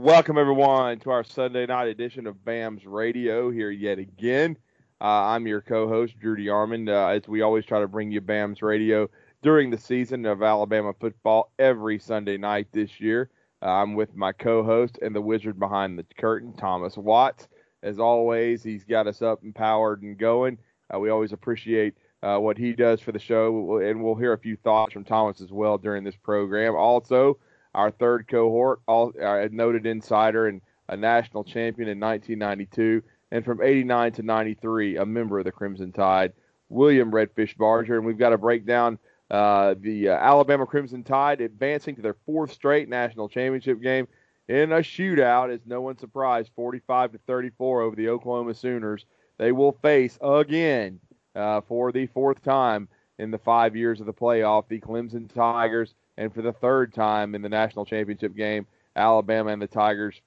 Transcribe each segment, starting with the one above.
Welcome, everyone, to our Sunday night edition of BAMS Radio here yet again. I'm your co-host, Drew DeArmond, as we always try to bring you BAMS Radio during the season of Alabama football every Sunday night this year. I'm with my co-host and the wizard behind the curtain, Thomas Watts. As always, he's got us up and powered and going. We always appreciate what he does for the show, and we'll hear a few thoughts from Thomas as well during this program. Also, our third cohort, a noted insider and a national champion in 1992, and from 89 to 93, a member of the Crimson Tide, William Redfish Barger. And we've got to break down the Alabama Crimson Tide advancing to their fourth straight national championship game in a shootout, as no one's surprised, 45-34 over the Oklahoma Sooners. They will face again for the fourth time in the 5 years of the playoff, the Clemson Tigers. And for the third time in the national championship game, Alabama and the Tigers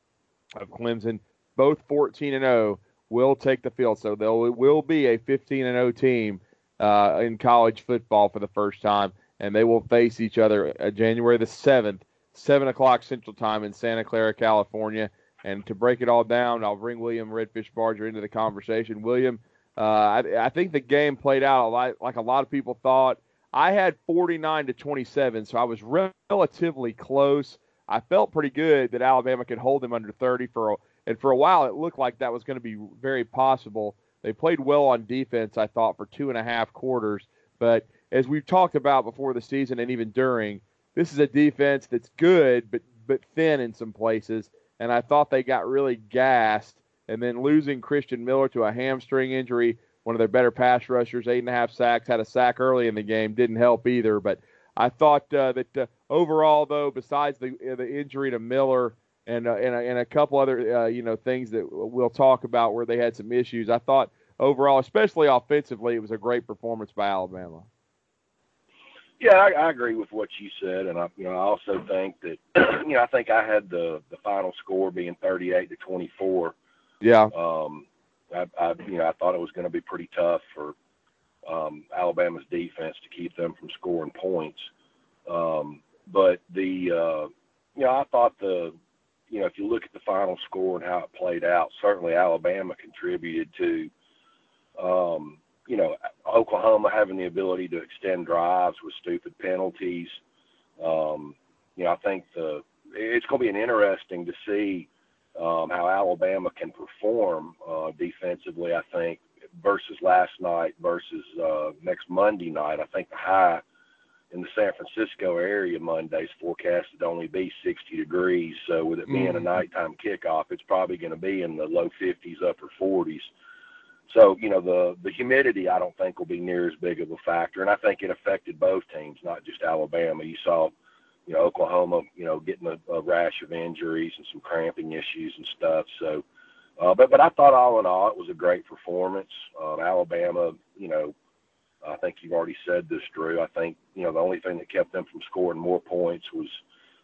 of Clemson, both 14-0, will take the field. So it will be a 15-0 team in college football for the first time. And they will face each other January the 7th, 7 o'clock Central Time in Santa Clara, California. And to break it all down, I'll bring William Redfish Barger into the conversation. William, I think the game played out like a lot of people thought. I had 49-27, so I was relatively close. I felt pretty good that Alabama could hold them under 30 for a while. It looked like that was going to be very possible. They played well on defense, I thought, for 2.5 quarters. But as we've talked about before the season and even during, this is a defense that's good but thin in some places. And I thought they got really gassed. And then losing Christian Miller to a hamstring injury, one of their better pass rushers, 8.5 sacks, had a sack early in the game, didn't help either. But I thought that overall, though, besides the injury to Miller and a couple other things that we'll talk about where they had some issues, I thought overall, especially offensively, it was a great performance by Alabama. Yeah, I agree with what you said, and I also think that I think I had the final score being 38-24. Yeah. I thought it was going to be pretty tough for Alabama's defense to keep them from scoring points. I thought if you look at the final score and how it played out, certainly Alabama contributed to, Oklahoma having the ability to extend drives with stupid penalties. I think it's going to be an interesting to see how Alabama can perform defensively, I think, versus last night versus next Monday night. I think the high in the San Francisco area Monday's forecasted to only be 60 degrees. So with it being a nighttime kickoff, it's probably going to be in the low 50s, upper 40s. So, the humidity I don't think will be near as big of a factor. And I think it affected both teams, not just Alabama. You saw Oklahoma, getting a rash of injuries and some cramping issues and stuff. So, but I thought all in all, it was a great performance. Alabama, I think you've already said this, Drew. I think, the only thing that kept them from scoring more points was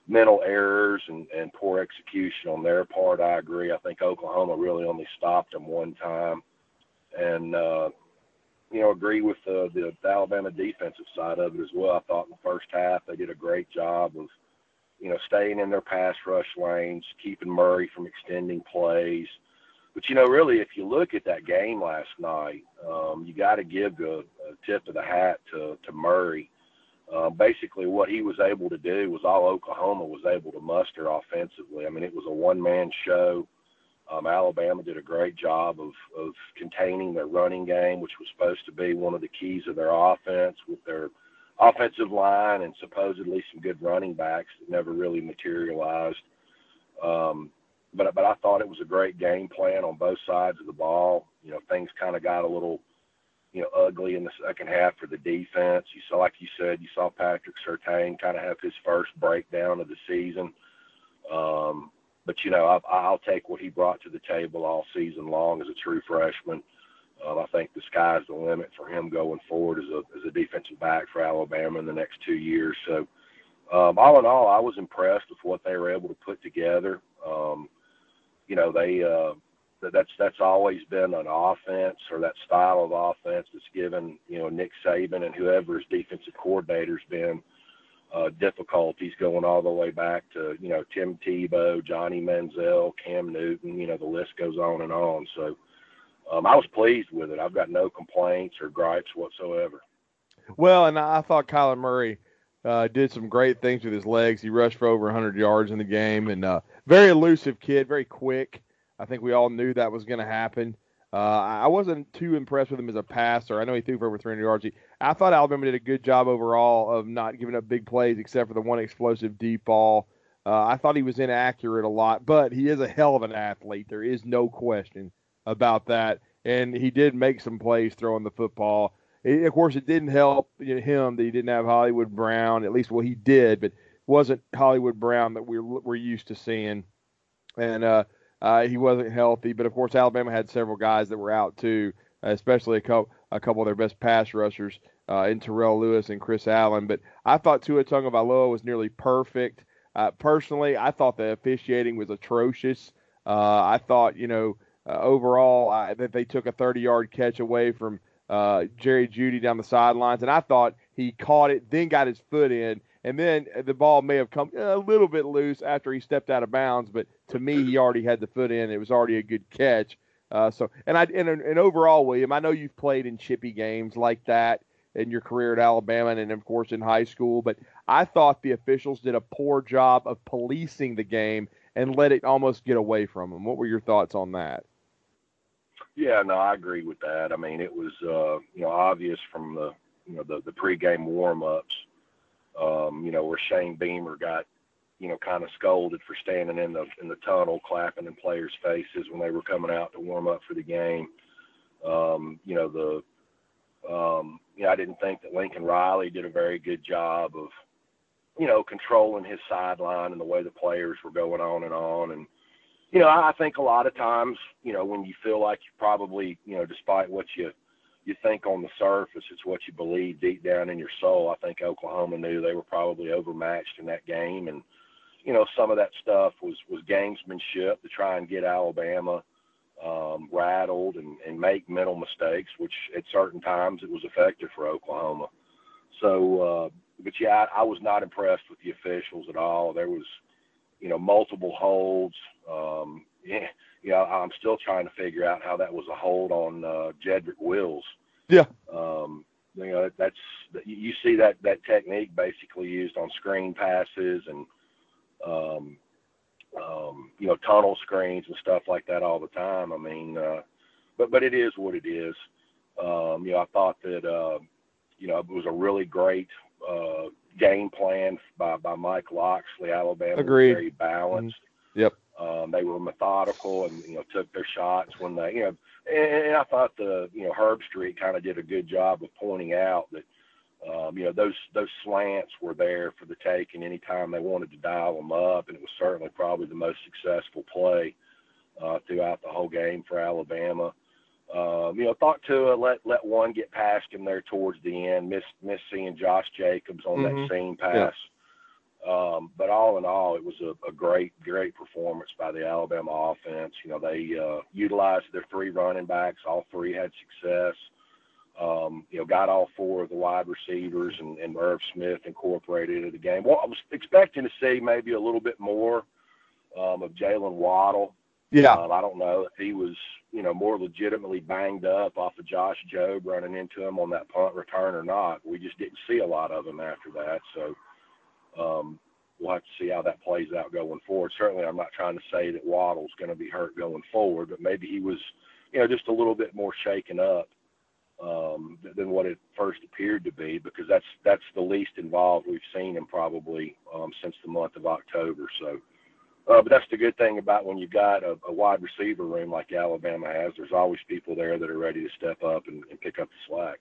mental errors and poor execution on their part. I agree. I think Oklahoma really only stopped them one time. And, agree with the Alabama defensive side of it as well. I thought in the first half they did a great job of, staying in their pass rush lanes, keeping Murray from extending plays. But, really if you look at that game last night, you got to give a tip of the hat to Murray. Basically what he was able to do was all Oklahoma was able to muster offensively. I mean, it was a one-man show. Alabama did a great job of containing their running game, which was supposed to be one of the keys of their offense with their offensive line and supposedly some good running backs that never really materialized. But I thought it was a great game plan on both sides of the ball. Things kind of got a little, ugly in the second half for the defense. You saw, like you said, Patrick Surtain kind of have his first breakdown of the season. But, I'll take what he brought to the table all season long as a true freshman. I think the sky's the limit for him going forward as a defensive back for Alabama in the next 2 years. So, all in all, I was impressed with what they were able to put together. That's always been an offense or that style of offense that's given, Nick Saban and whoever his defensive coordinator's been difficulties going all the way back to, you know, Tim Tebow, Johnny Manziel, Cam Newton, you know, the list goes on and on. So I was pleased with it. I've got no complaints or gripes whatsoever. Well, and I thought Kyler Murray did some great things with his legs. He rushed for over 100 yards in the game, and very elusive kid, very quick. I think we all knew that was going to happen. I wasn't too impressed with him as a passer. I know he threw for over 300 yards. I thought Alabama did a good job overall of not giving up big plays except for the one explosive deep ball. I thought he was inaccurate a lot, but he is a hell of an athlete. There is no question about that. And he did make some plays throwing the football. Of course, it didn't help him that he didn't have Hollywood Brown. At least, well, he did, but wasn't Hollywood Brown that we're used to seeing. And he wasn't healthy. But, of course, Alabama had several guys that were out, too, especially a couple of their best pass rushers in Terrell Lewis and Chris Allen. But I thought Tua Tagovailoa was nearly perfect. Personally, I thought the officiating was atrocious. I thought, overall that they took a 30-yard catch away from Jerry Jeudy down the sidelines, and I thought he caught it, then got his foot in, and then the ball may have come a little bit loose after he stepped out of bounds, but to me, he already had the foot in. It was already a good catch. So overall, William, I know you've played in chippy games like that in your career at Alabama and, of course, in high school, but I thought the officials did a poor job of policing the game and let it almost get away from them. What were your thoughts on that? Yeah, no, I agree with that. I mean, it was, obvious from the pregame warm-ups, where Shane Beamer got, kind of scolded for standing in the tunnel, clapping in players' faces when they were coming out to warm up for the game. I didn't think that Lincoln Riley did a very good job of, controlling his sideline and the way the players were going on. And, I think a lot of times, when you feel like you probably, despite what you think on the surface, it's what you believe deep down in your soul. I think Oklahoma knew they were probably overmatched in that game. And, some of that stuff was gamesmanship to try and get Alabama rattled and make mental mistakes, which at certain times it was effective for Oklahoma. So, I was not impressed with the officials at all. There was, multiple holds. I'm still trying to figure out how that was a hold on Jedrick Wills. Yeah. You see that technique basically used on screen passes and, tunnel screens and stuff like that all the time. I mean, but it is what it is. I thought that, it was a really great game plan by Mike Locksley. Alabama was very balanced. Mm-hmm. Yep. They were methodical and, took their shots when they, and I thought Herb Street kind of did a good job of pointing out that, those slants were there for the taking anytime they wanted to dial them up. And it was certainly probably the most successful play throughout the whole game for Alabama. Thought Tua let one get past him there towards the end, missed seeing Josh Jacobs on mm-hmm. that seam pass. Yeah. But all in all, it was a great performance by the Alabama offense. They utilized their three running backs. All three had success. Got all four of the wide receivers and Irv Smith incorporated into the game. Well, I was expecting to see maybe a little bit more of Jalen Waddle. Yeah. I don't know if he was, more legitimately banged up off of Josh Jobe running into him on that punt return or not. We just didn't see a lot of him after that. So, we'll have to see how that plays out going forward. Certainly, I'm not trying to say that Waddle's going to be hurt going forward, but maybe he was, just a little bit more shaken up than what it first appeared to be, because that's the least involved we've seen him probably since the month of October. So, but that's the good thing about when you've got a wide receiver room like Alabama has. There's always people there that are ready to step up and pick up the slack.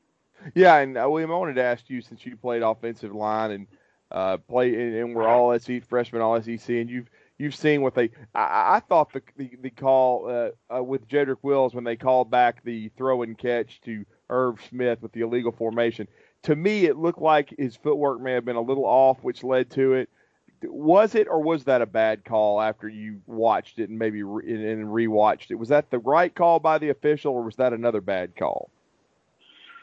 Yeah, and William, I wanted to ask you, since you played offensive line and we're all SEC freshmen, all SEC, and you've seen what they. I thought the call with Jedrick Wills when they called back the throw and catch to Irv Smith with the illegal formation. To me, it looked like his footwork may have been a little off, which led to it. Was it, or was that a bad call after you watched it and maybe rewatched it? Was that the right call by the official, or was that another bad call?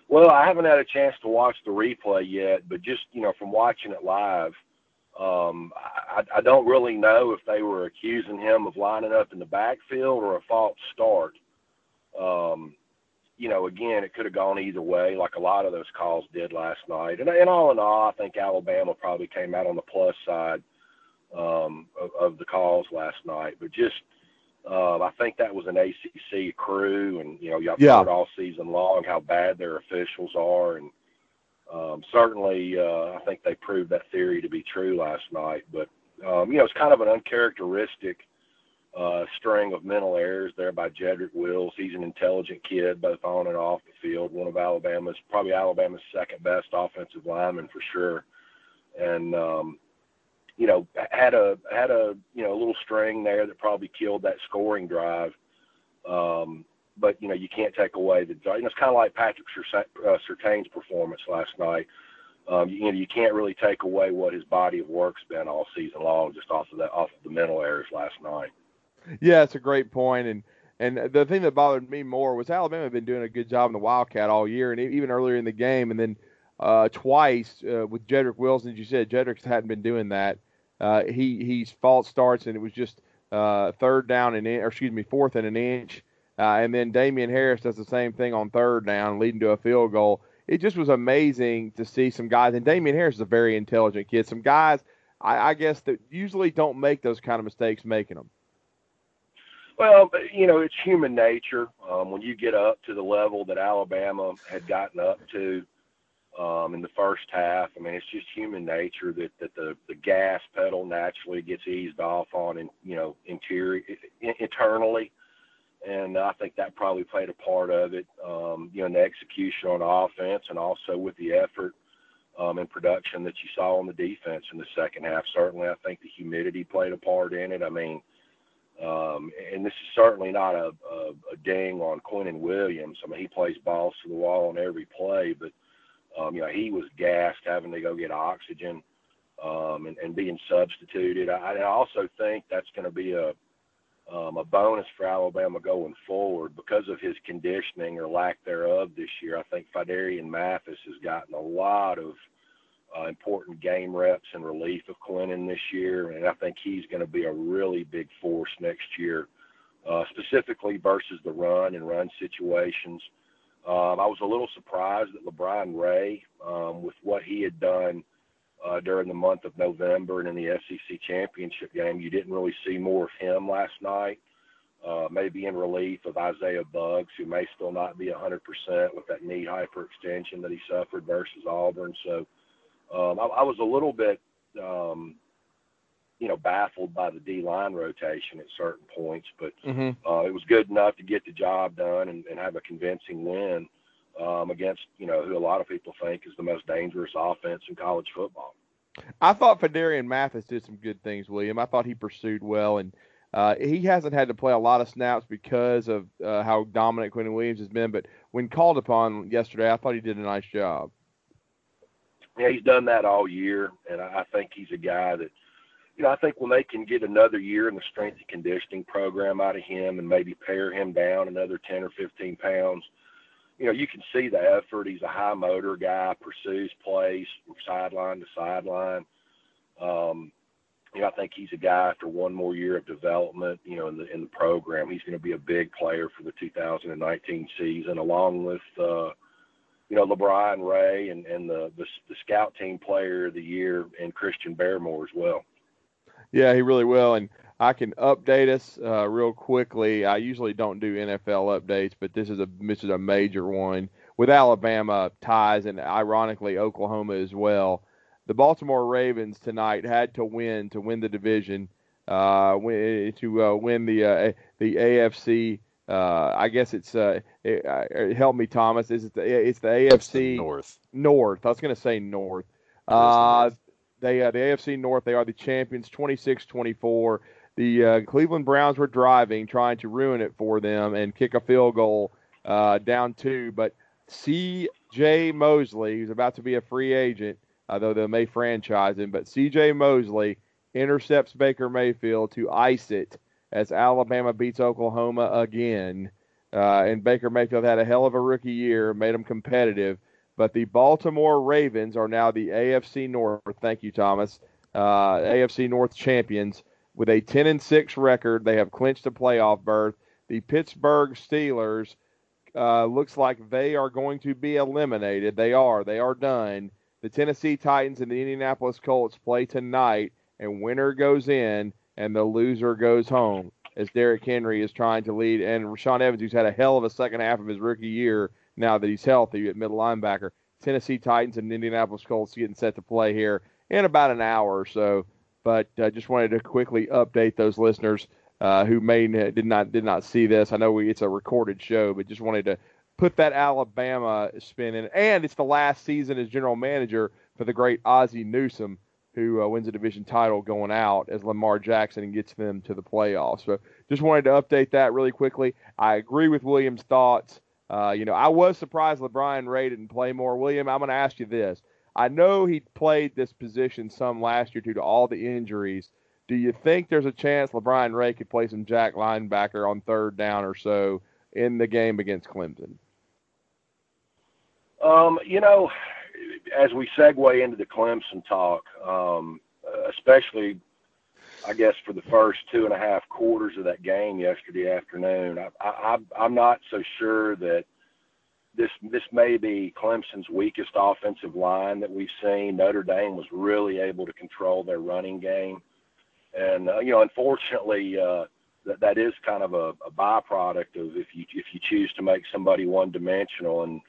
Well, I haven't had a chance to watch the replay yet, but just, you know, from watching it live, I don't really know if they were accusing him of lining up in the backfield or a false start. You know, again, it could have gone either way, like a lot of those calls did last night. And all in all, I think Alabama probably came out on the plus side of the calls last night. But just, I think that was an ACC crew, and, you know, y'all heard all season long how bad their officials are. And certainly I think they proved that theory to be true last night. But, you know, it's kind of an uncharacteristic string of mental errors there by Jedrick Wills. He's an intelligent kid, both on and off the field. One of Alabama's, probably Alabama's second best offensive lineman for sure. And, you know, had a you know, little string there that probably killed that scoring drive. But, you know, you can't take away the, you know, it's kind of like Patrick Surtain's performance last night. You know, you can't really take away what his body of work's been all season long, just off of the mental errors last night. Yeah, that's a great point. And the thing that bothered me more was Alabama had been doing a good job in the Wildcat all year, and even earlier in the game, and then twice with Jedrick Wills, as you said, Jedrick hadn't been doing that. He's false starts, and it was just fourth and an inch. And then Damian Harris does the same thing on third down, leading to a field goal. It just was amazing to see some guys, and Damian Harris is a very intelligent kid, some guys, I guess, that usually don't make those kind of mistakes making them. Well, you know, it's human nature. When you get up to the level that Alabama had gotten up to in the first half, I mean, it's just human nature that the gas pedal naturally gets eased off on, and, you know, internally. And I think that probably played a part of it, you know, in the execution on offense, and also with the effort and production that you saw on the defense in the second half. Certainly, I think the humidity played a part in it. I mean, and this is certainly not a ding on Quinnen Williams. I mean, he plays balls to the wall on every play, but, you know, he was gassed having to go get oxygen and being substituted. I also think that's going to be a bonus for Alabama going forward because of his conditioning or lack thereof this year. I think Fidarian Mathis has gotten a lot of important game reps in relief of Quinnen this year, and I think he's going to be a really big force next year, specifically versus the run and run situations. I was a little surprised that LaBryan Ray, with what he had done during the month of November and in the SEC championship game, you didn't really see more of him last night, maybe in relief of Isaiah Buggs, who may still not be 100% with that knee hyperextension that he suffered versus Auburn. So, I was a little bit, you know, baffled by the D-line rotation at certain points, but it was good enough to get the job done and have a convincing win against, you know, who a lot of people think is the most dangerous offense in college football. I thought Fidarian Mathis did some good things, William. I thought he pursued well, and he hasn't had to play a lot of snaps because of how dominant Quinnen Williams has been, but when called upon yesterday, I thought he did a nice job. Yeah, he's done that all year, and I think he's a guy that, you know, I think when they can get another year in the strength and conditioning program out of him and maybe pare him down another 10 or 15 pounds, you know, you can see the effort. He's a high motor guy, pursues plays from sideline to sideline. You know, I think he's a guy after one more year of development, you know, in the program. He's going to be a big player for the 2019 season, along with, you know, LaBryan Ray and the scout team player of the year and Christian Barrymore as well. Yeah, he really will. And I can update us real quickly. I usually don't do NFL updates, but this is a major one with Alabama ties and ironically Oklahoma as well. The Baltimore Ravens tonight had to win the division, win the AFC. I guess it's help me, Thomas. It's the AFC North. I was going to say North. The AFC North. They are the champions, 26-24. The Cleveland Browns were driving, trying to ruin it for them and kick a field goal down two. But C.J. Mosley, who's about to be a free agent, though they may franchise him, but C.J. Mosley intercepts Baker Mayfield to ice it as Alabama beats Oklahoma again. And Baker Mayfield had a hell of a rookie year, made them competitive. But the Baltimore Ravens are now the AFC North. Thank you, Thomas. AFC North champions with a 10-6 record. They have clinched a playoff berth. The Pittsburgh Steelers looks like they are going to be eliminated. They are. They are done. The Tennessee Titans and the Indianapolis Colts play tonight, and winner goes in, and the loser goes home, as Derrick Henry is trying to lead. And Rashaan Evans, who's had a hell of a second half of his rookie year now that he's healthy at middle linebacker. Tennessee Titans and Indianapolis Colts getting set to play here in about an hour or so. But I just wanted to quickly update those listeners who may did not see this. I know it's a recorded show, but just wanted to put that Alabama spin in. And it's the last season as general manager for the great Ozzie Newsome, who wins a division title going out as Lamar Jackson and gets them to the playoffs. So just wanted to update that really quickly. I agree with William's thoughts. I was surprised LaBryan Ray didn't play more. William, I'm going to ask you this. I know he played this position some last year due to all the injuries. Do you think there's a chance LaBryan Ray could play some jack linebacker on third down or so in the game against Clemson? As we segue into the Clemson talk, especially, I guess, for the first 2.5 quarters of that game yesterday afternoon, I'm not so sure that this may be Clemson's weakest offensive line that we've seen. Notre Dame was really able to control their running game. And, unfortunately, that is kind of a byproduct of if you choose to make somebody one-dimensional and,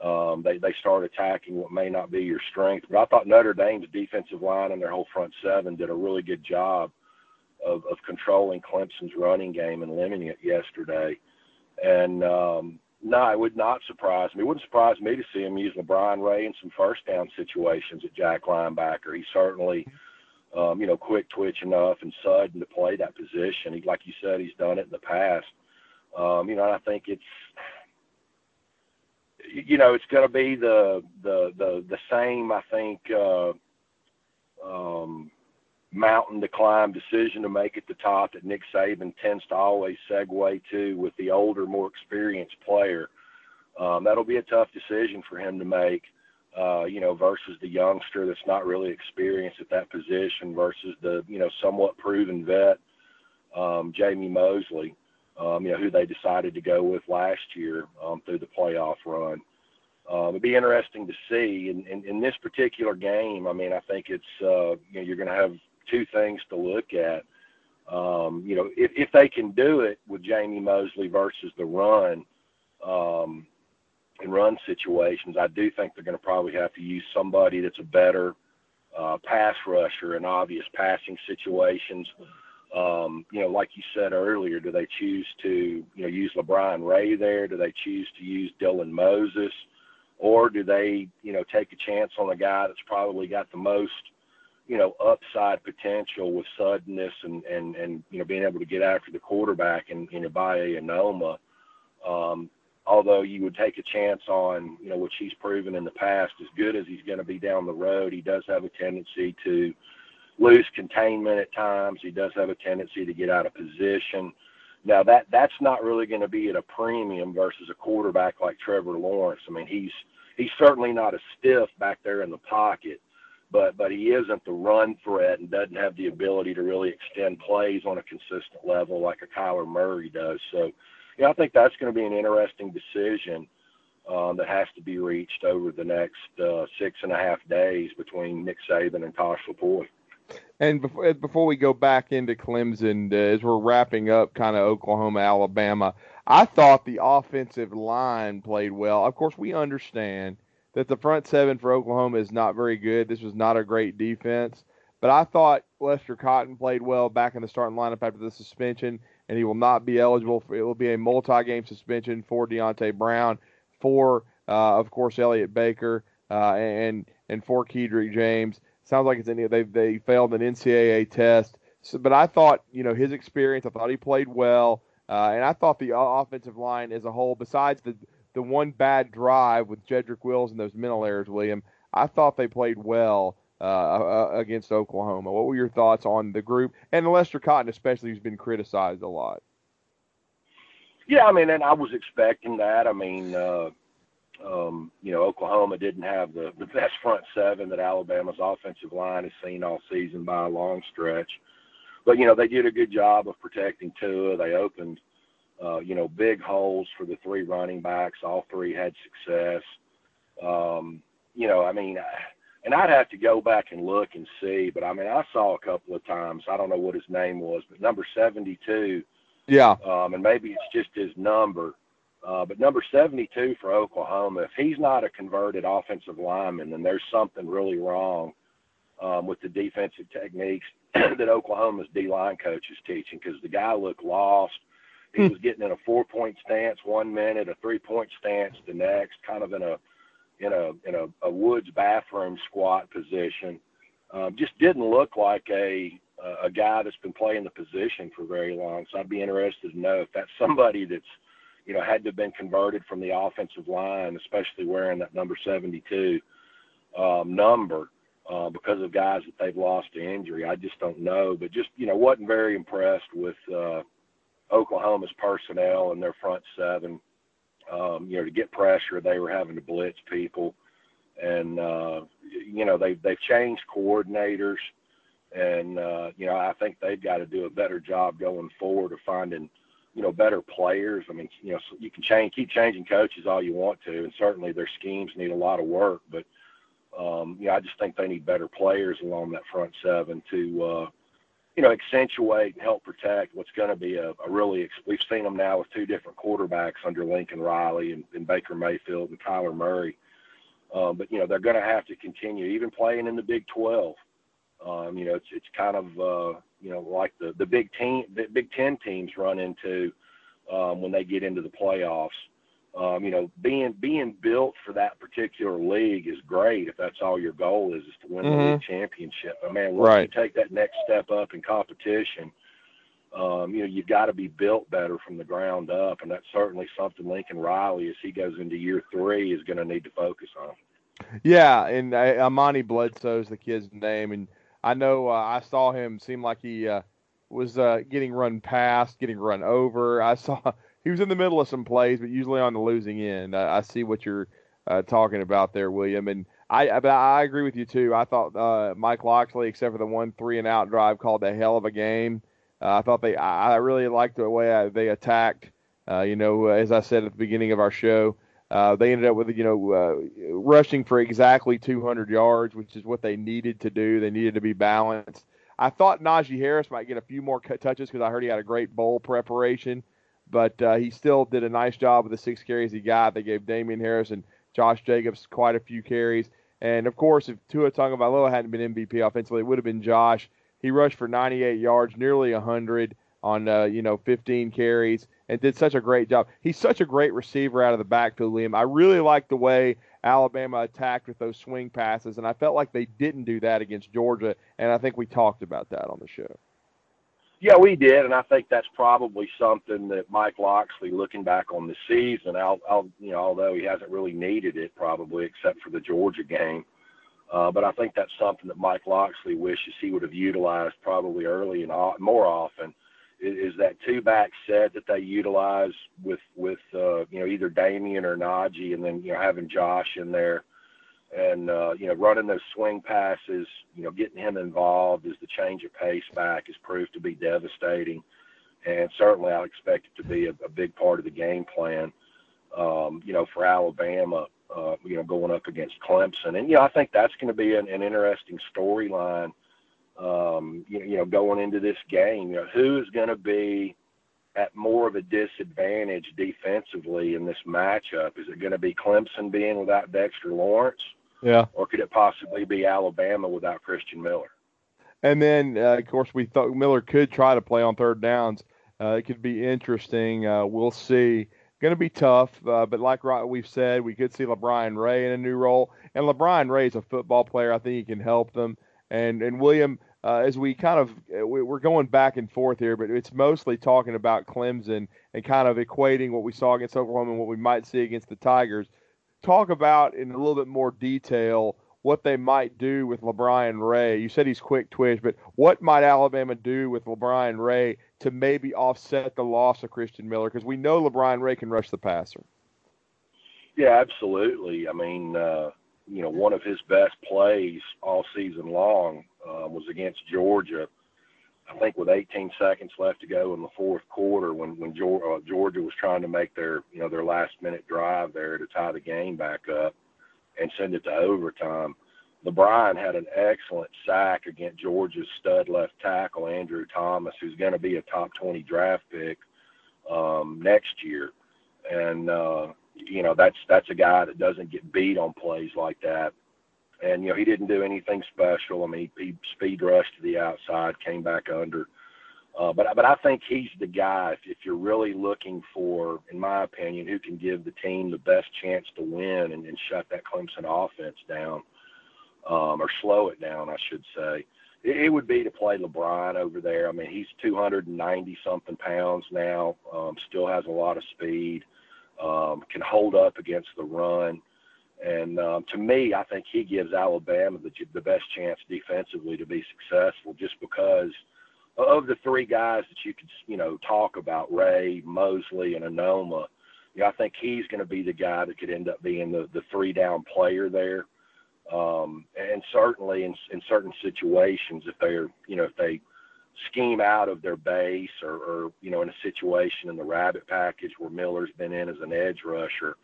they start attacking what may not be your strength. But I thought Notre Dame's defensive line and their whole front seven did a really good job of controlling Clemson's running game and limiting it yesterday. And, no, it would not surprise me. It wouldn't surprise me to see him use LaBryan Ray in some first-down situations at jack linebacker. He's certainly, quick twitch enough and sudden to play that position. He, like you said, he's done it in the past. And I think it's – it's going to be the same, I think, mountain to climb decision to make at the top that Nick Saban tends to always segue to with the older, more experienced player. That'll be a tough decision for him to make, versus the youngster that's not really experienced at that position versus the, somewhat proven vet, Jamie Mosley. Who they decided to go with last year through the playoff run. It'd be interesting to see. In this particular game, I mean, I think it's you're going to have two things to look at. If they can do it with Jamie Mosley versus the run in run situations, I do think they're going to probably have to use somebody that's a better pass rusher in obvious passing situations. Like you said earlier, do they choose to, use LaBryan Ray there? Do they choose to use Dylan Moses? Or do they, take a chance on a guy that's probably got the most, upside potential with suddenness and being able to get after the quarterback in Abaye Anoma? Although you would take a chance on, which he's proven in the past, as good as he's going to be down the road, he does have a tendency to lose containment at times. He does have a tendency to get out of position. Now, that's not really going to be at a premium versus a quarterback like Trevor Lawrence. I mean, he's certainly not a stiff back there in the pocket, but he isn't the run threat and doesn't have the ability to really extend plays on a consistent level like a Kyler Murray does. So, I think that's going to be an interesting decision that has to be reached over the next 6.5 days between Nick Saban and Tosh LaPoy. And before we go back into Clemson, as we're wrapping up kind of Oklahoma, Alabama, I thought the offensive line played well. Of course, we understand that the front seven for Oklahoma is not very good. This was not a great defense. But I thought Lester Cotton played well back in the starting lineup after the suspension, and he will not be eligible. It will be a multi-game suspension for Deontay Brown, for, of course, Elliott Baker, and for Kedrick James. Sounds like it's they failed an NCAA test. So, but I thought, his experience, I thought he played well. And I thought the offensive line as a whole, besides the one bad drive with Jedrick Wills and those mental errors, William, I thought they played well against Oklahoma. What were your thoughts on the group? And Lester Cotton especially, who's been criticized a lot. Yeah, I mean, and I was expecting that. I mean, you know, Oklahoma didn't have the best front seven that Alabama's offensive line has seen all season by a long stretch. But, you know, they did a good job of protecting Tua. They opened, you know, big holes for the three running backs. All three had success. You know, I mean, and I'd have to go back and look and see. But, I mean, I saw a couple of times. I don't know what his name was, but number 72. Yeah. And maybe it's just his number. But number 72 for Oklahoma, if he's not a converted offensive lineman, then there's something really wrong with the defensive techniques that Oklahoma's D-line coach is teaching, because the guy looked lost. He was getting in a four-point stance 1 minute, a three-point stance the next, kind of in a woods bathroom squat position. Just didn't look like a guy that's been playing the position for very long. So I'd be interested to know if that's somebody that's, you know, had to have been converted from the offensive line, especially wearing that number 72 number because of guys that they've lost to injury. I just don't know. But just, you know, wasn't very impressed with Oklahoma's personnel and their front seven. You know, to get pressure, they were having to blitz people. And, you know, they've changed coordinators. And, you know, I think they've got to do a better job going forward of finding, you know, better players. I mean, you know, so you can keep changing coaches all you want to, and certainly their schemes need a lot of work. But, you know, I just think they need better players along that front seven to, you know, accentuate and help protect what's going to be a really – we've seen them now with two different quarterbacks under Lincoln Riley and Baker Mayfield and Kyler Murray. But, you know, they're going to have to continue, even playing in the Big 12. You know, it's kind of, you know, like the Big Ten teams run into when they get into the playoffs. You know, being built for that particular league is great if that's all your goal is to win the league championship. But, man, once you take that next step up in competition, you know, you've got to be built better from the ground up, and that's certainly something Lincoln Riley, as he goes into year three, is going to need to focus on. Yeah, and Amani Bledsoe is the kid's name, and I know I saw him seem like he was getting run past, getting run over. I saw he was in the middle of some plays, but usually on the losing end. I see what you're talking about there, William, and I agree with you too. I thought Mike Locksley, except for the 1 3 and out drive, called a hell of a game. I thought I really liked the way they attacked. You know, as I said at the beginning of our show. They ended up with, you know, rushing for exactly 200 yards, which is what they needed to do. They needed to be balanced. I thought Najee Harris might get a few more touches because I heard he had a great bowl preparation, but he still did a nice job with the 6 carries he got. They gave Damian Harris and Josh Jacobs quite a few carries. And, of course, if Tua Tagovailoa hadn't been MVP offensively, it would have been Josh. He rushed for 98 yards, nearly 100 on, 15 carries. And did such a great job. He's such a great receiver out of the backfield, Liam. I really like the way Alabama attacked with those swing passes, and I felt like they didn't do that against Georgia, and I think we talked about that on the show. Yeah, we did, and I think that's probably something that Mike Locksley, looking back on the season, you know, although he hasn't really needed it probably except for the Georgia game, but I think that's something that Mike Locksley wishes he would have utilized probably early and more often. Is that two-back set that they utilize with you know, either Damian or Najee, and then, you know, having Josh in there and, you know, running those swing passes, you know, getting him involved as the change of pace back has proved to be devastating. And certainly I expect it to be a big part of the game plan, you know, for Alabama, you know, going up against Clemson. And, you know, I think that's going to be an interesting storyline. You know, going into this game, you know, who is going to be at more of a disadvantage defensively in this matchup? Is it going to be Clemson being without Dexter Lawrence? Yeah. Or could it possibly be Alabama without Christian Miller? And then, of course, we thought Miller could try to play on third downs. It could be interesting. We'll see. Going to be tough, but like we've said, we could see LaBryan Ray in a new role. And LaBryan Ray is a football player. I think he can help them. And William, as we kind of – we're going back and forth here, but it's mostly talking about Clemson and kind of equating what we saw against Oklahoma and what we might see against the Tigers. Talk about in a little bit more detail what they might do with LaBryan Ray. You said he's quick twitch, but what might Alabama do with LaBryan Ray to maybe offset the loss of Christian Miller? Because we know LaBryan Ray can rush the passer. Yeah, absolutely. I mean, one of his best plays all season long was against Georgia, I think with 18 seconds left to go in the fourth quarter when Georgia was trying to make their last-minute drive there to tie the game back up and send it to overtime. LaBryan had an excellent sack against Georgia's stud left tackle, Andrew Thomas, who's going to be a top 20 draft pick next year. And, that's a guy that doesn't get beat on plays like that. And, he didn't do anything special. I mean, he speed rushed to the outside, came back under. But I think he's the guy, if you're really looking for, in my opinion, who can give the team the best chance to win and shut that Clemson offense down, or slow it down, I should say. It would be to play LaBryan over there. I mean, he's 290-something pounds now, still has a lot of speed, can hold up against the run. And to me, I think he gives Alabama the best chance defensively to be successful, just because of the three guys that you could, talk about, Ray, Mosley, and Anoma. I think he's going to be the guy that could end up being the three-down player there. And certainly in certain situations, if they're, if they scheme out of their base or in a situation in the rabbit package where Miller's been in as an edge rusher,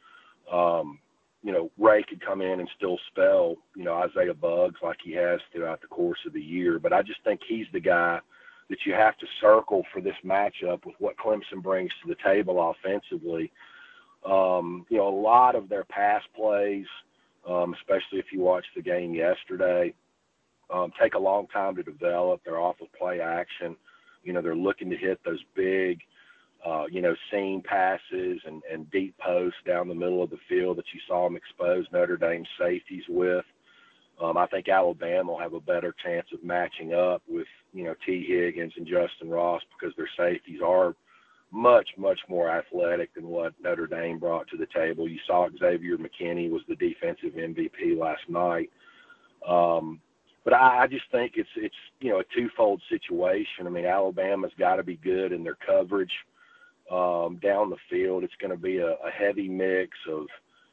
Ray could come in and still spell, Isaiah Buggs like he has throughout the course of the year. But I just think he's the guy that you have to circle for this matchup with what Clemson brings to the table offensively. A lot of their pass plays, especially if you watched the game yesterday, take a long time to develop. They're off of play action. They're looking to hit those big, seam passes and deep posts down the middle of the field that you saw them expose Notre Dame safeties with. I think Alabama will have a better chance of matching up with, T. Higgins and Justin Ross, because their safeties are much, much more athletic than what Notre Dame brought to the table. You saw Xavier McKinney was the defensive MVP last night. But I just think it's a twofold situation. I mean, Alabama's got to be good in their coverage. Down the field, it's going to be a heavy mix of,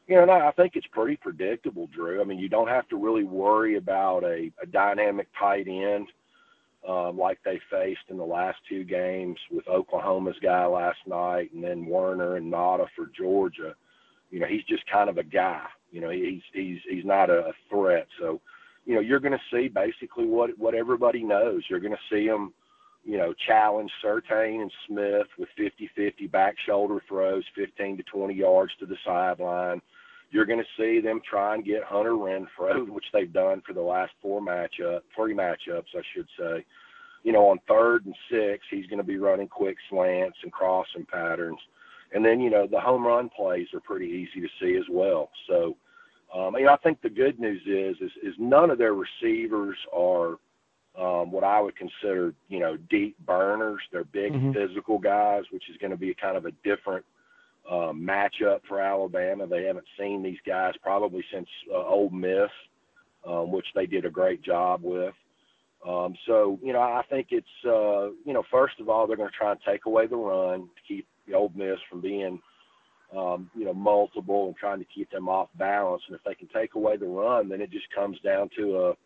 and I think it's pretty predictable, Drew. I mean, you don't have to really worry about a dynamic tight end like they faced in the last two games with Oklahoma's guy last night, and then Werner and Nada for Georgia. He's just kind of a guy. He's not a threat. So, you're going to see basically what everybody knows. You're going to see him, challenge Surtain and Smith with 50-50 back shoulder throws, 15 to 20 yards to the sideline. You're going to see them try and get Hunter Renfrow, which they've done for the last three matchups, I should say. On 3rd and 6, he's going to be running quick slants and crossing patterns. And then, the home run plays are pretty easy to see as well. So, I think the good news is none of their receivers are what I would consider, deep burners. They're big, physical guys, which is going to be kind of a different matchup for Alabama. They haven't seen these guys probably since Ole Miss, which they did a great job with. So, I think it's, first of all, they're going to try and take away the run to keep the Ole Miss from being, multiple and trying to keep them off balance. And if they can take away the run, then it just comes down to a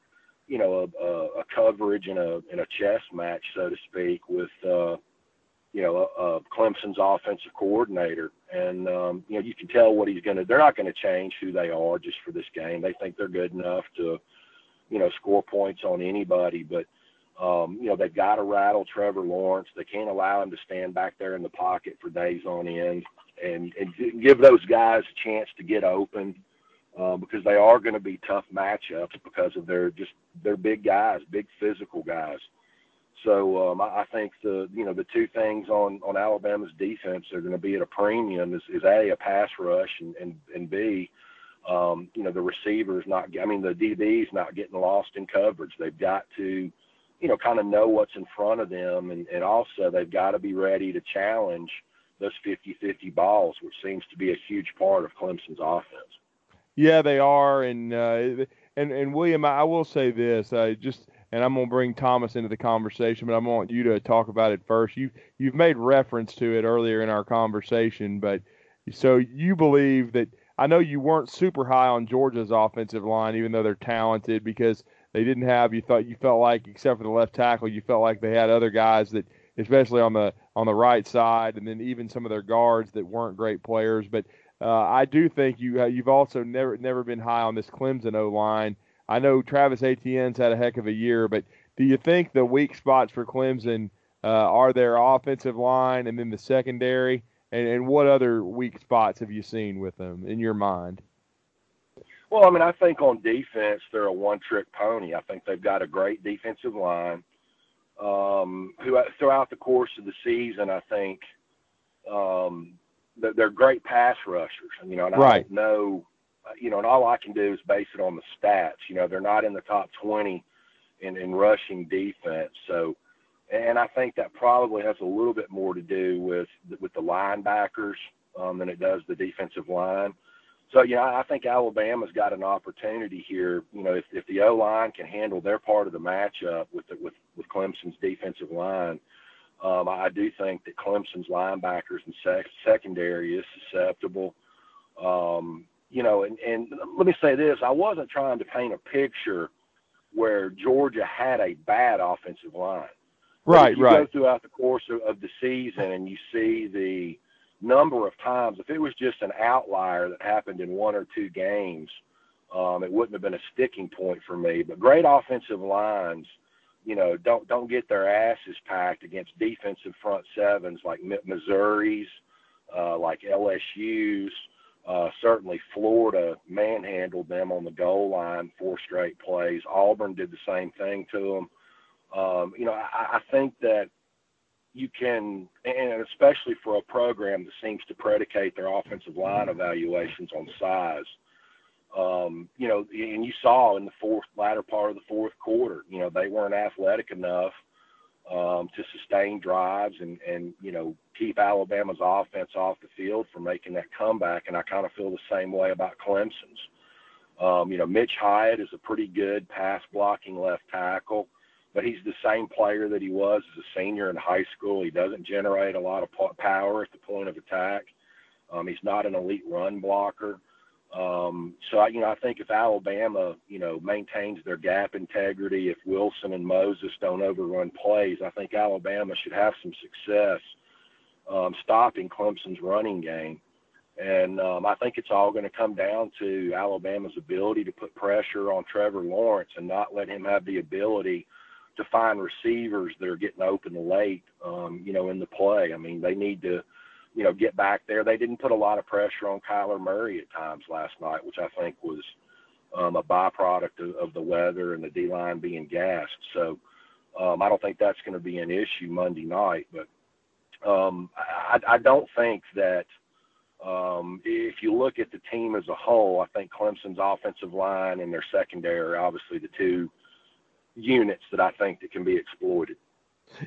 coverage in a chess match, so to speak, with, Clemson's offensive coordinator. And, you can tell what he's going to – they're not going to change who they are just for this game. They think they're good enough to, score points on anybody. But, they've got to rattle Trevor Lawrence. They can't allow him to stand back there in the pocket for days on end and give those guys a chance to get open. Because they are going to be tough matchups because of their big guys, big physical guys. So I think the two things on Alabama's defense are going to be at a premium is A, a pass rush, and B, the receivers the DBs not getting lost in coverage. They've got to, kind of know what's in front of them, and also they've got to be ready to challenge those 50-50 balls, which seems to be a huge part of Clemson's offense. Yeah, they are, and And William, I will say this, and I'm going to bring Thomas into the conversation, but I want you to talk about it first. You've made reference to it earlier in our conversation, but so you believe that, I know you weren't super high on Georgia's offensive line, even though they're talented, because they didn't have, you felt like, except for the left tackle, you felt like they had other guys that, especially on the right side, and then even some of their guards that weren't great players. But I do think you've also never been high on this Clemson O-line. I know Travis Etienne's had a heck of a year, but do you think the weak spots for Clemson are their offensive line and then the secondary? And what other weak spots have you seen with them in your mind? Well, I mean, I think on defense, they're a one-trick pony. I think they've got a great defensive line who throughout the course of the season, I think they're great pass rushers. You know, and right. I don't know, you know, and all I can do is base it on the stats. You know, they're not in the top 20 in rushing defense. So, and I think that probably has a little bit more to do with the linebackers than it does the defensive line. So, you know, I think Alabama's got an opportunity here. You know, if the O-line can handle their part of the matchup with Clemson's defensive line, I do think that Clemson's linebackers and secondary is susceptible. You know, and let me say this. I wasn't trying to paint a picture where Georgia had a bad offensive line. Right, right. You go throughout the course of the season and you see the number of times, if it was just an outlier that happened in one or two games, it wouldn't have been a sticking point for me. But great offensive lines, you know, don't get their asses packed against defensive front sevens like Missouri's, like LSU's. Certainly Florida manhandled them on the goal line 4 straight plays. Auburn did the same thing to them. You know, I think that you can, and especially for a program that seems to predicate their offensive line evaluations on size, you know, and you saw in the latter part of the fourth quarter, you know, they weren't athletic enough to sustain drives and, you know, keep Alabama's offense off the field from making that comeback. And I kind of feel the same way about Clemson's. You know, Mitch Hyatt is a pretty good pass-blocking left tackle, but he's the same player that he was as a senior in high school. He doesn't generate a lot of power at the point of attack. He's not an elite run blocker. So, you know, I think if Alabama, you know, maintains their gap integrity, if Wilson and Moses don't overrun plays, I think Alabama should have some success stopping Clemson's running game. And I think it's all going to come down to Alabama's ability to put pressure on Trevor Lawrence and not let him have the ability to find receivers that are getting open late, you know, in the play. I mean, they need to, you know, get back there. They didn't put a lot of pressure on Kyler Murray at times last night, which I think was a byproduct of the weather and the D-line being gassed. So I don't think that's going to be an issue Monday night. But I don't think that if you look at the team as a whole, I think Clemson's offensive line and their secondary are obviously the two units that I think that can be exploited.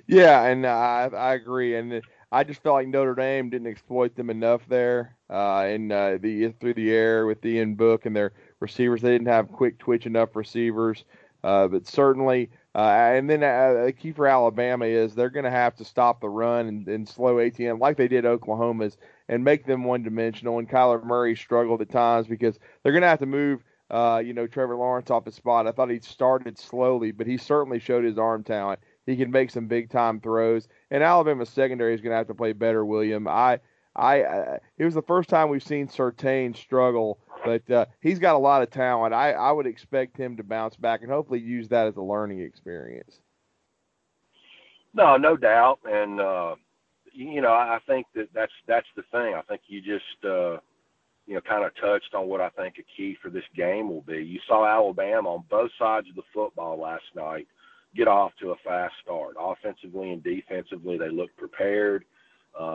Yeah, and I agree. And I just felt like Notre Dame didn't exploit them enough there through the air with Ian Book and their receivers. They didn't have quick twitch enough receivers. But certainly and then the key for Alabama is they're going to have to stop the run and slow ATM like they did Oklahoma's and make them one-dimensional. And Kyler Murray struggled at times because they're going to have to move you know, Trevor Lawrence off his spot. I thought he started slowly, but he certainly showed his arm talent. He can make some big-time throws, and Alabama's secondary is going to have to play better, William. It was the first time we've seen Surtain struggle, but he's got a lot of talent. I would expect him to bounce back and hopefully use that as a learning experience. No doubt, and, you know, I think that's the thing. I think you just you know, kind of touched on what I think a key for this game will be. You saw Alabama on both sides of the football last night get off to a fast start. Offensively and defensively, they looked prepared.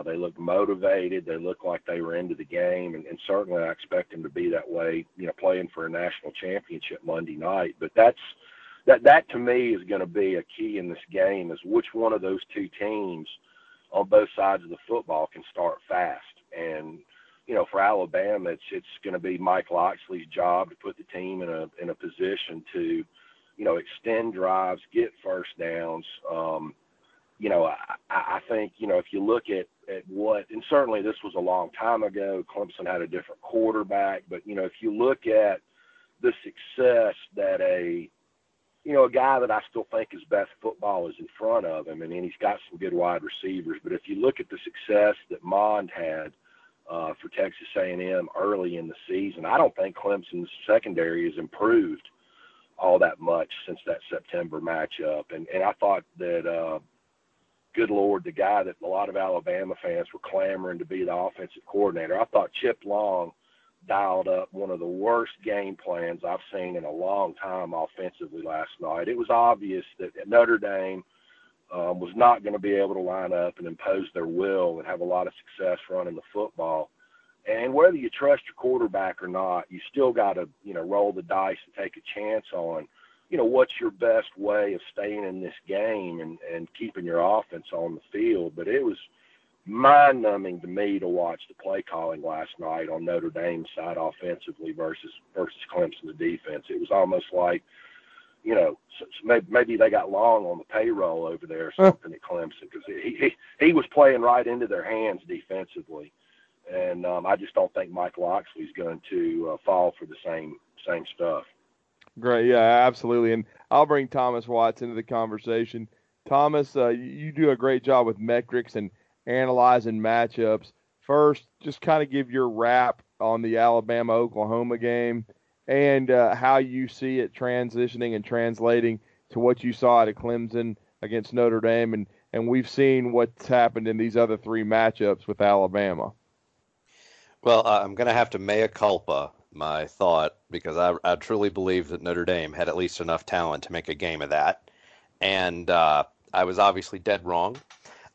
They looked motivated. They looked like they were into the game, and certainly I expect them to be that way, you know, playing for a national championship Monday night. But that to me is going to be a key in this game is which one of those two teams on both sides of the football can start fast. And you know, for Alabama, it's going to be Mike Locksley's job to put the team in a position to, you know, extend drives, get first downs. You know, I think, you know, if you look at what, and certainly this was a long time ago, Clemson had a different quarterback, but, you know, if you look at the success that a guy that I still think his best football is in front of him, and then he's got some good wide receivers, but if you look at the success that Mond had for Texas A&M early in the season, I don't think Clemson's secondary has improved all that much since that September matchup. And I thought that, good Lord, the guy that a lot of Alabama fans were clamoring to be the offensive coordinator, I thought Chip Long dialed up one of the worst game plans I've seen in a long time offensively last night. It was obvious that Notre Dame was not going to be able to line up and impose their will and have a lot of success running the football. And whether you trust your quarterback or not, you still got to, you know, roll the dice and take a chance on, you know, what's your best way of staying in this game and keeping your offense on the field. But it was mind-numbing to me to watch the play calling last night on Notre Dame's side offensively versus Clemson, the defense. It was almost like, you know, maybe they got Long on the payroll over there or something at Clemson, because he was playing right into their hands defensively. And I just don't think Mike Locksley's going to fall for the same stuff. Great. Yeah, absolutely. And I'll bring Thomas Watts into the conversation. Thomas, you do a great job with metrics and analyzing matchups. First, just kind of give your wrap on the Alabama-Oklahoma game and how you see it transitioning and translating to what you saw at Clemson against Notre Dame. And we've seen what's happened in these other three matchups with Alabama. Well, I'm going to have to mea culpa my thought, because I truly believe that Notre Dame had at least enough talent to make a game of that. And I was obviously dead wrong.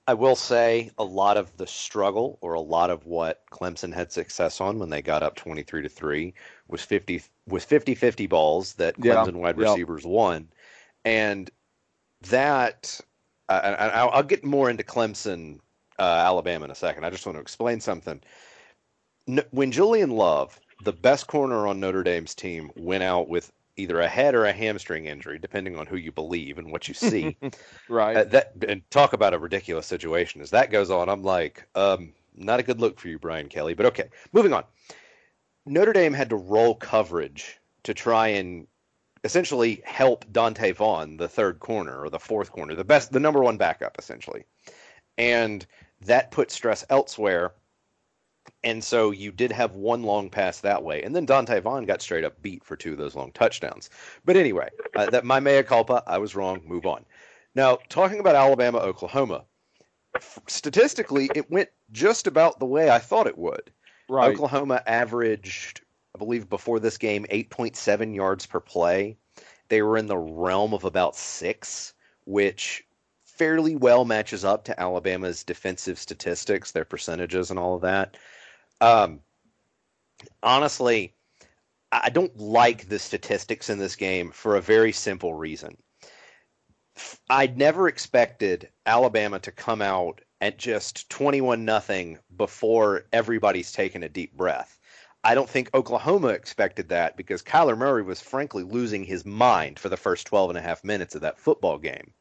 I will say a lot of the struggle, or a lot of what Clemson had success on when they got up 23-3 was 50-50 balls that Clemson wide receivers won. And that I'll get more into Clemson, Alabama in a second. I just want to explain something. When Julian Love, the best corner on Notre Dame's team, went out with either a head or a hamstring injury, depending on who you believe and what you see. Right. And talk about a ridiculous situation. As that goes on, I'm like, not a good look for you, Brian Kelly. But okay, moving on. Notre Dame had to roll coverage to try and essentially help Dante Vaughn, the third corner or the fourth corner, the number one backup, essentially. And that put stress elsewhere. And so you did have one long pass that way. And then Dante Vaughn got straight up beat for two of those long touchdowns. But anyway, that my mea culpa, I was wrong. Move on. Now, talking about Alabama, Oklahoma, statistically, it went just about the way I thought it would. Right. Oklahoma averaged, I believe before this game, 8.7 yards per play. They were in the realm of about 6, which fairly well matches up to Alabama's defensive statistics, their percentages and all of that. Honestly, I don't like the statistics in this game for a very simple reason. I'd never expected Alabama to come out at just 21-0 before everybody's taken a deep breath. I don't think Oklahoma expected that, because Kyler Murray was frankly losing his mind for the first 12 and a half minutes of that football game.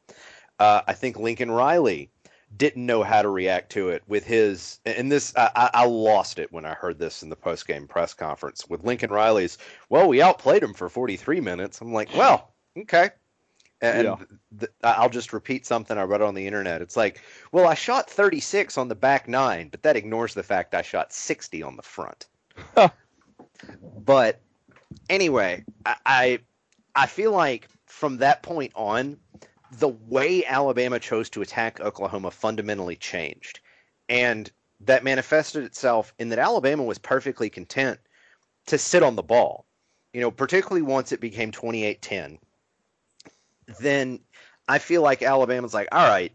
I think Lincoln Riley didn't know how to react to it with his, and this, I lost it when I heard this in the post-game press conference with Lincoln Riley's, well, we outplayed him for 43 minutes. I'm like, well, okay. And I'll just repeat something I read on the internet. It's like, well, I shot 36 on the back 9, but that ignores the fact I shot 60 on the front. But anyway, I feel like from that point on, the way Alabama chose to attack Oklahoma fundamentally changed. And that manifested itself in that Alabama was perfectly content to sit on the ball, you know, particularly once it became 28-10. Then I feel like Alabama's like, all right.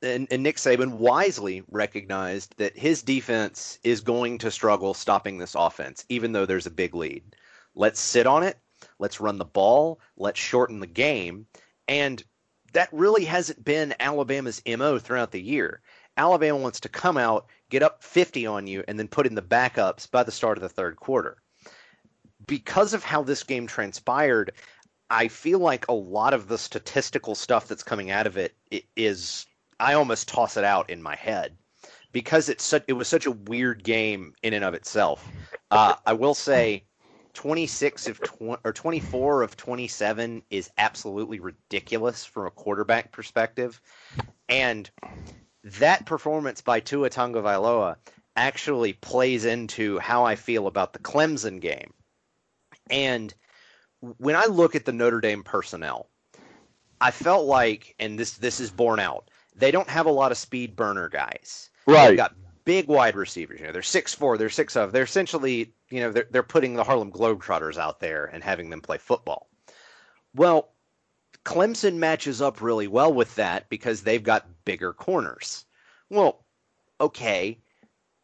And Nick Saban wisely recognized that his defense is going to struggle stopping this offense, even though there's a big lead. Let's sit on it. Let's run the ball. Let's shorten the game. And that really hasn't been Alabama's MO throughout the year. Alabama wants to come out, get up 50 on you, and then put in the backups by the start of the third quarter. Because of how this game transpired, I feel like a lot of the statistical stuff that's coming out of it is, I almost toss it out in my head because it was such a weird game in and of itself. I will say 24 of 27 is absolutely ridiculous from a quarterback perspective. And that performance by Tua Tagovailoa actually plays into how I feel about the Clemson game. And when I look at the Notre Dame personnel, I felt like, and this is borne out, they don't have a lot of speed burner guys. Right. They've got big wide receivers. You know, they're 6'4", they're 6'0". They're essentially, you know, they're putting the Harlem Globetrotters out there and having them play football. Well, Clemson matches up really well with that because they've got bigger corners. Well, okay,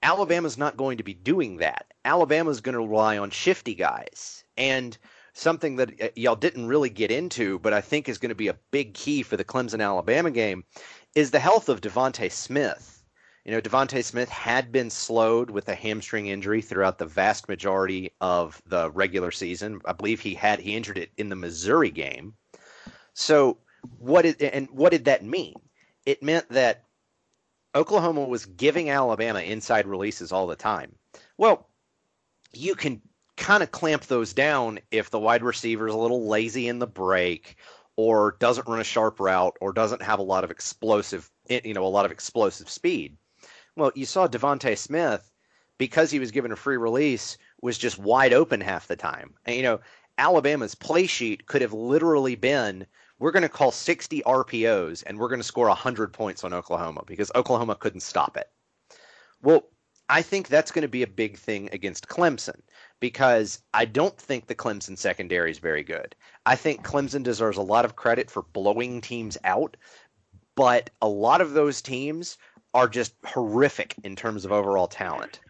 Alabama's not going to be doing that. Alabama's going to rely on shifty guys. And something that y'all didn't really get into, but I think is going to be a big key for the Clemson-Alabama game, is the health of DeVonta Smith. You know, DeVonta Smith had been slowed with a hamstring injury throughout the vast majority of the regular season. I believe he injured it in the Missouri game. So what did that mean? It meant that Oklahoma was giving Alabama inside releases all the time. Well, you can kind of clamp those down if the wide receiver is a little lazy in the break or doesn't run a sharp route or doesn't have a lot of explosive speed. Well, you saw DeVonta Smith, because he was given a free release, was just wide open half the time. And, you know, Alabama's play sheet could have literally been, we're going to call 60 RPOs and we're going to score 100 points on Oklahoma because Oklahoma couldn't stop it. Well, I think that's going to be a big thing against Clemson because I don't think the Clemson secondary is very good. I think Clemson deserves a lot of credit for blowing teams out, but a lot of those teams are just horrific in terms of overall talent.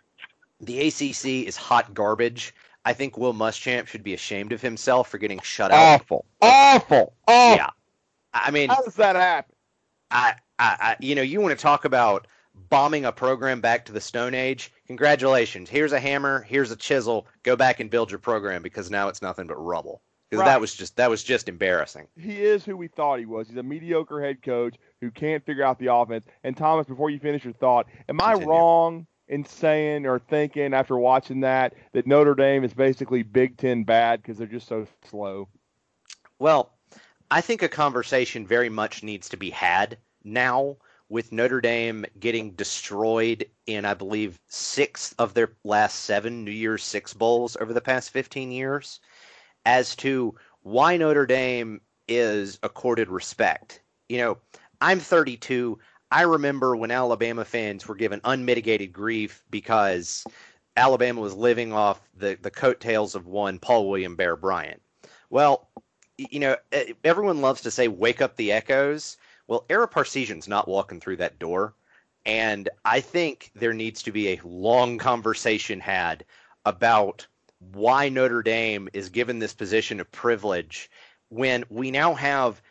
The ACC is hot garbage. I think Will Muschamp should be ashamed of himself for getting shut out. Awful. Yeah. I mean, how does that happen? I you know, you want to talk about bombing a program back to the Stone Age. Congratulations. Here's a hammer. Here's a chisel. Go back and build your program because now it's nothing but rubble. Because that was just embarrassing. He is who we thought he was. He's a mediocre head coach who can't figure out the offense. And, Thomas, before you finish your thought, am I wrong in saying or thinking after watching that Notre Dame is basically Big Ten bad because they're just so slow? Well, I think a conversation very much needs to be had now with Notre Dame getting destroyed in, I believe, 6 of their last 7 New Year's Six Bowls over the past 15 years. As to why Notre Dame is accorded respect. You know, I'm 32. I remember when Alabama fans were given unmitigated grief because Alabama was living off the coattails of one Paul William Bear Bryant. Well, you know, everyone loves to say, wake up the echoes. Well, Ara Parsegian's not walking through that door. And I think there needs to be a long conversation had about why Notre Dame is given this position of privilege when we now have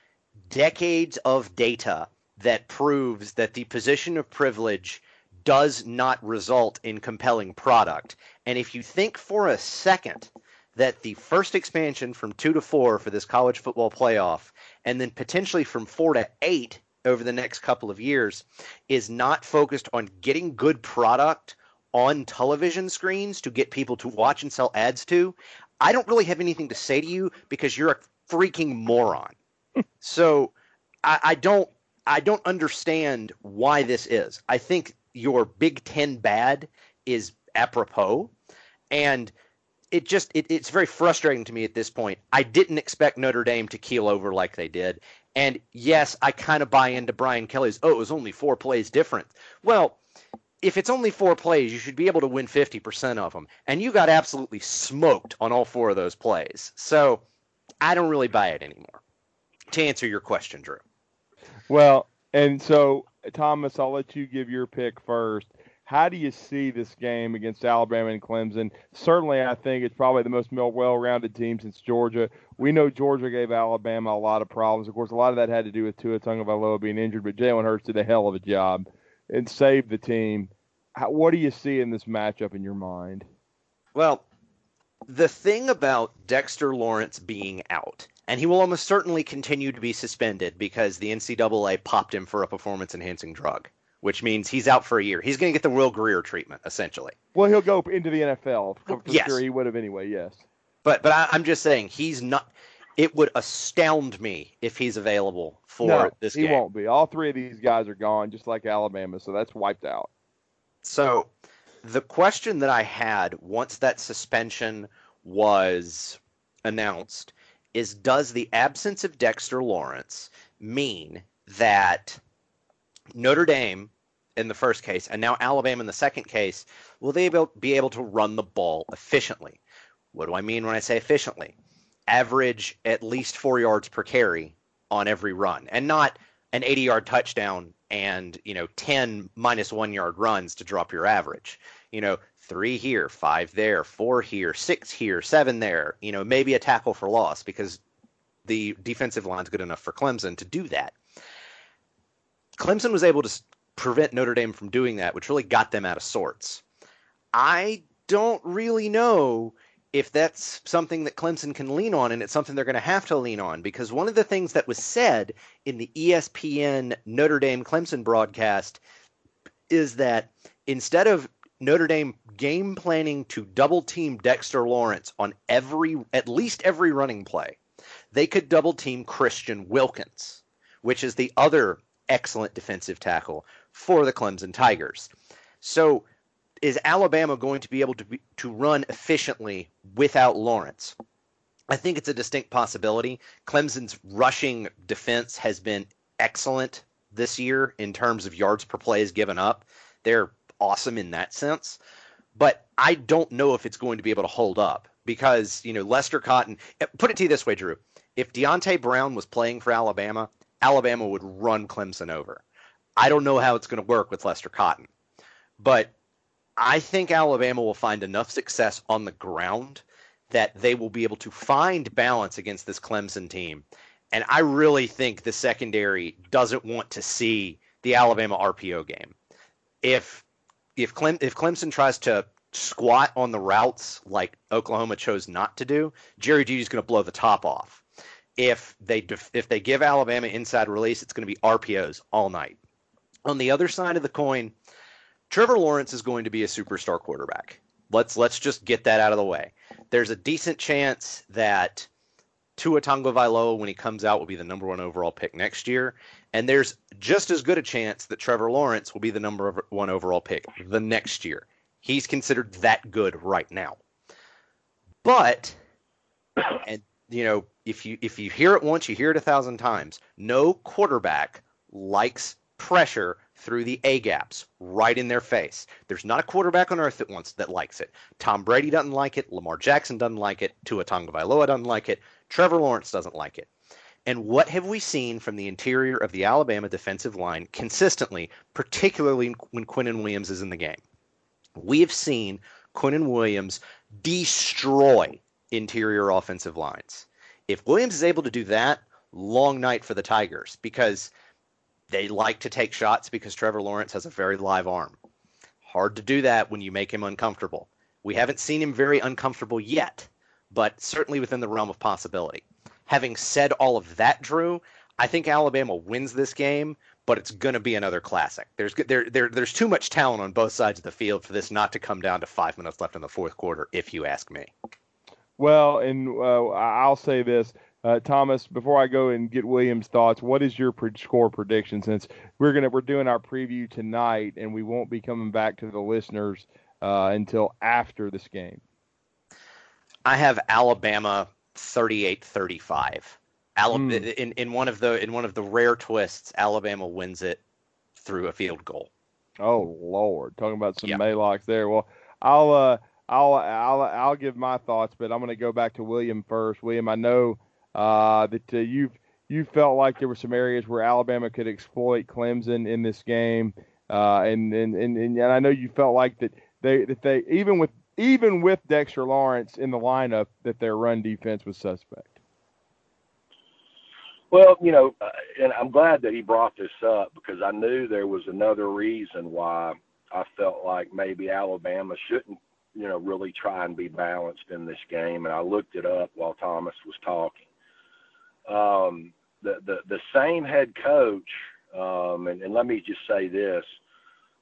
decades of data that proves that the position of privilege does not result in compelling product. And if you think for a second that the first expansion from 2 to 4 for this college football playoff, and then potentially from 4 to 8 over the next couple of years, is not focused on getting good product on television screens to get people to watch and sell ads to, I don't really have anything to say to you because you're a freaking moron. So I don't understand why this is. I think your Big Ten bad is apropos, and it's very frustrating to me at this point. I didn't expect Notre Dame to keel over like they did. And yes, I kind of buy into Brian Kelly's, it was only 4 plays different. Well, if it's only 4 plays, you should be able to win 50% of them. And you got absolutely smoked on all 4 of those plays. So I don't really buy it anymore, to answer your question, Drew. Well, and so, Thomas, I'll let you give your pick first. How do you see this game against Alabama and Clemson? Certainly, I think it's probably the most well-rounded team since Georgia. We know Georgia gave Alabama a lot of problems. Of course, a lot of that had to do with Tua Tagovailoa being injured, but Jalen Hurts did a hell of a job. and save the team. What do you see in this matchup in your mind? Well, the thing about Dexter Lawrence being out, and he will almost certainly continue to be suspended because the NCAA popped him for a performance-enhancing drug, which means he's out for a year. He's going to get the Will Greer treatment, essentially. Well, he'll go into the NFL. Yes. Sure he would have anyway, yes. But I'm just saying, he's not... It would astound me if he's available for this game. He won't be. All three of these guys are gone, just like Alabama, so that's wiped out. So the question that I had once that suspension was announced is, does the absence of Dexter Lawrence mean that Notre Dame, in the first case, and now Alabama in the second case, will they be able to run the ball efficiently? What do I mean when I say efficiently? Average at least 4 yards per carry on every run, and not an 80-yard touchdown and, 10 minus 1 yard runs to drop your average. 3 here, 5 there, 4 here, 6 here, 7 there, maybe a tackle for loss because the defensive line's good enough for Clemson to do that. Clemson was able to prevent Notre Dame from doing that, which really got them out of sorts. I don't really know if that's something that Clemson can lean on, and it's something they're going to have to lean on, because one of the things that was said in the ESPN Notre Dame Clemson broadcast is that instead of Notre Dame game planning to double team Dexter Lawrence on at least every running play, they could double team Christian Wilkins, which is the other excellent defensive tackle for the Clemson Tigers. So is Alabama going to be able to run efficiently without Lawrence? I think it's a distinct possibility. Clemson's rushing defense has been excellent this year in terms of yards per play is given up. They're awesome in that sense. But I don't know if it's going to be able to hold up because, Lester Cotton, put it to you this way, Drew. If Deontay Brown was playing for Alabama, Alabama would run Clemson over. I don't know how it's going to work with Lester Cotton, but I think Alabama will find enough success on the ground that they will be able to find balance against this Clemson team. And I really think the secondary doesn't want to see the Alabama RPO game. If Clemson tries to squat on the routes like Oklahoma chose not to do, Jerry Jeudy's going to blow the top off. If they give Alabama inside release, it's going to be RPOs all night. On the other side of the coin, Trevor Lawrence is going to be a superstar quarterback. Let's just get that out of the way. There's a decent chance that Tua Tagovailoa, when he comes out, will be the number 1 overall pick next year. And there's just as good a chance that Trevor Lawrence will be the number 1 overall pick the next year. He's considered that good right now. But, and if you hear it once, you hear it 1,000 times. No quarterback likes pressure through the A-gaps, right in their face. There's not a quarterback on earth that likes it. Tom Brady doesn't like it. Lamar Jackson doesn't like it. Tua Tagovailoa doesn't like it. Trevor Lawrence doesn't like it. And what have we seen from the interior of the Alabama defensive line consistently, particularly when Quinnen Williams is in the game? We have seen Quinnen Williams destroy interior offensive lines. If Williams is able to do that, long night for the Tigers, because they like to take shots because Trevor Lawrence has a very live arm. Hard to do that when you make him uncomfortable. We haven't seen him very uncomfortable yet, but certainly within the realm of possibility. Having said all of that, Drew, I think Alabama wins this game, but it's going to be another classic. There's too much talent on both sides of the field for this not to come down to 5 minutes left in the fourth quarter, if you ask me. Well, and I'll say this. Thomas, before I go and get Williams' thoughts, what is your score prediction? Since we're doing our preview tonight, and we won't be coming back to the listeners until after this game. I have Alabama 38-35. In one of the rare twists, Alabama wins it through a field goal. Oh Lord, talking about some Maylocks there. Well, I'll give my thoughts, but I'm going to go back to William first. William, I know that you felt like there were some areas where Alabama could exploit Clemson in this game, and I know you felt like that they even with Dexter Lawrence in the lineup, that their run defense was suspect. Well, you know, and I'm glad that he brought this up, because I knew there was another reason why I felt like maybe Alabama shouldn't, you know, really try and be balanced in this game. And I looked it up while Thomas was talking. The same head coach, and let me just say this,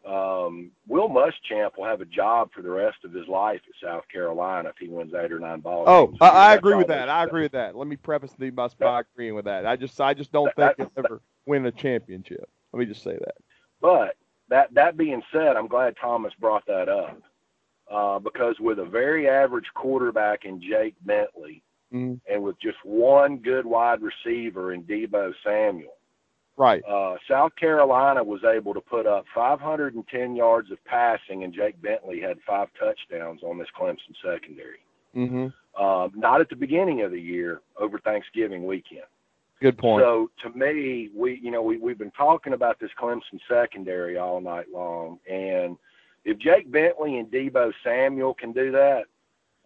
Will Muschamp will have a job for the rest of his life at South Carolina if he wins 8 or 9 ball games. Oh, I agree with that. I agree with that. Let me preface the bus by agreeing with that. I just don't think he'll ever win a championship. Let me just say that. But that being said, I'm glad Thomas brought that up, because with a very average quarterback in Jake Bentley, mm-hmm. and with just one good wide receiver in Debo Samuel, right. South Carolina was able to put up 510 yards of passing, and Jake Bentley had 5 touchdowns on this Clemson secondary. Mm-hmm. Not at the beginning of the year, over Thanksgiving weekend. Good point. So to me, we've been talking about this Clemson secondary all night long, and if Jake Bentley and Debo Samuel can do that,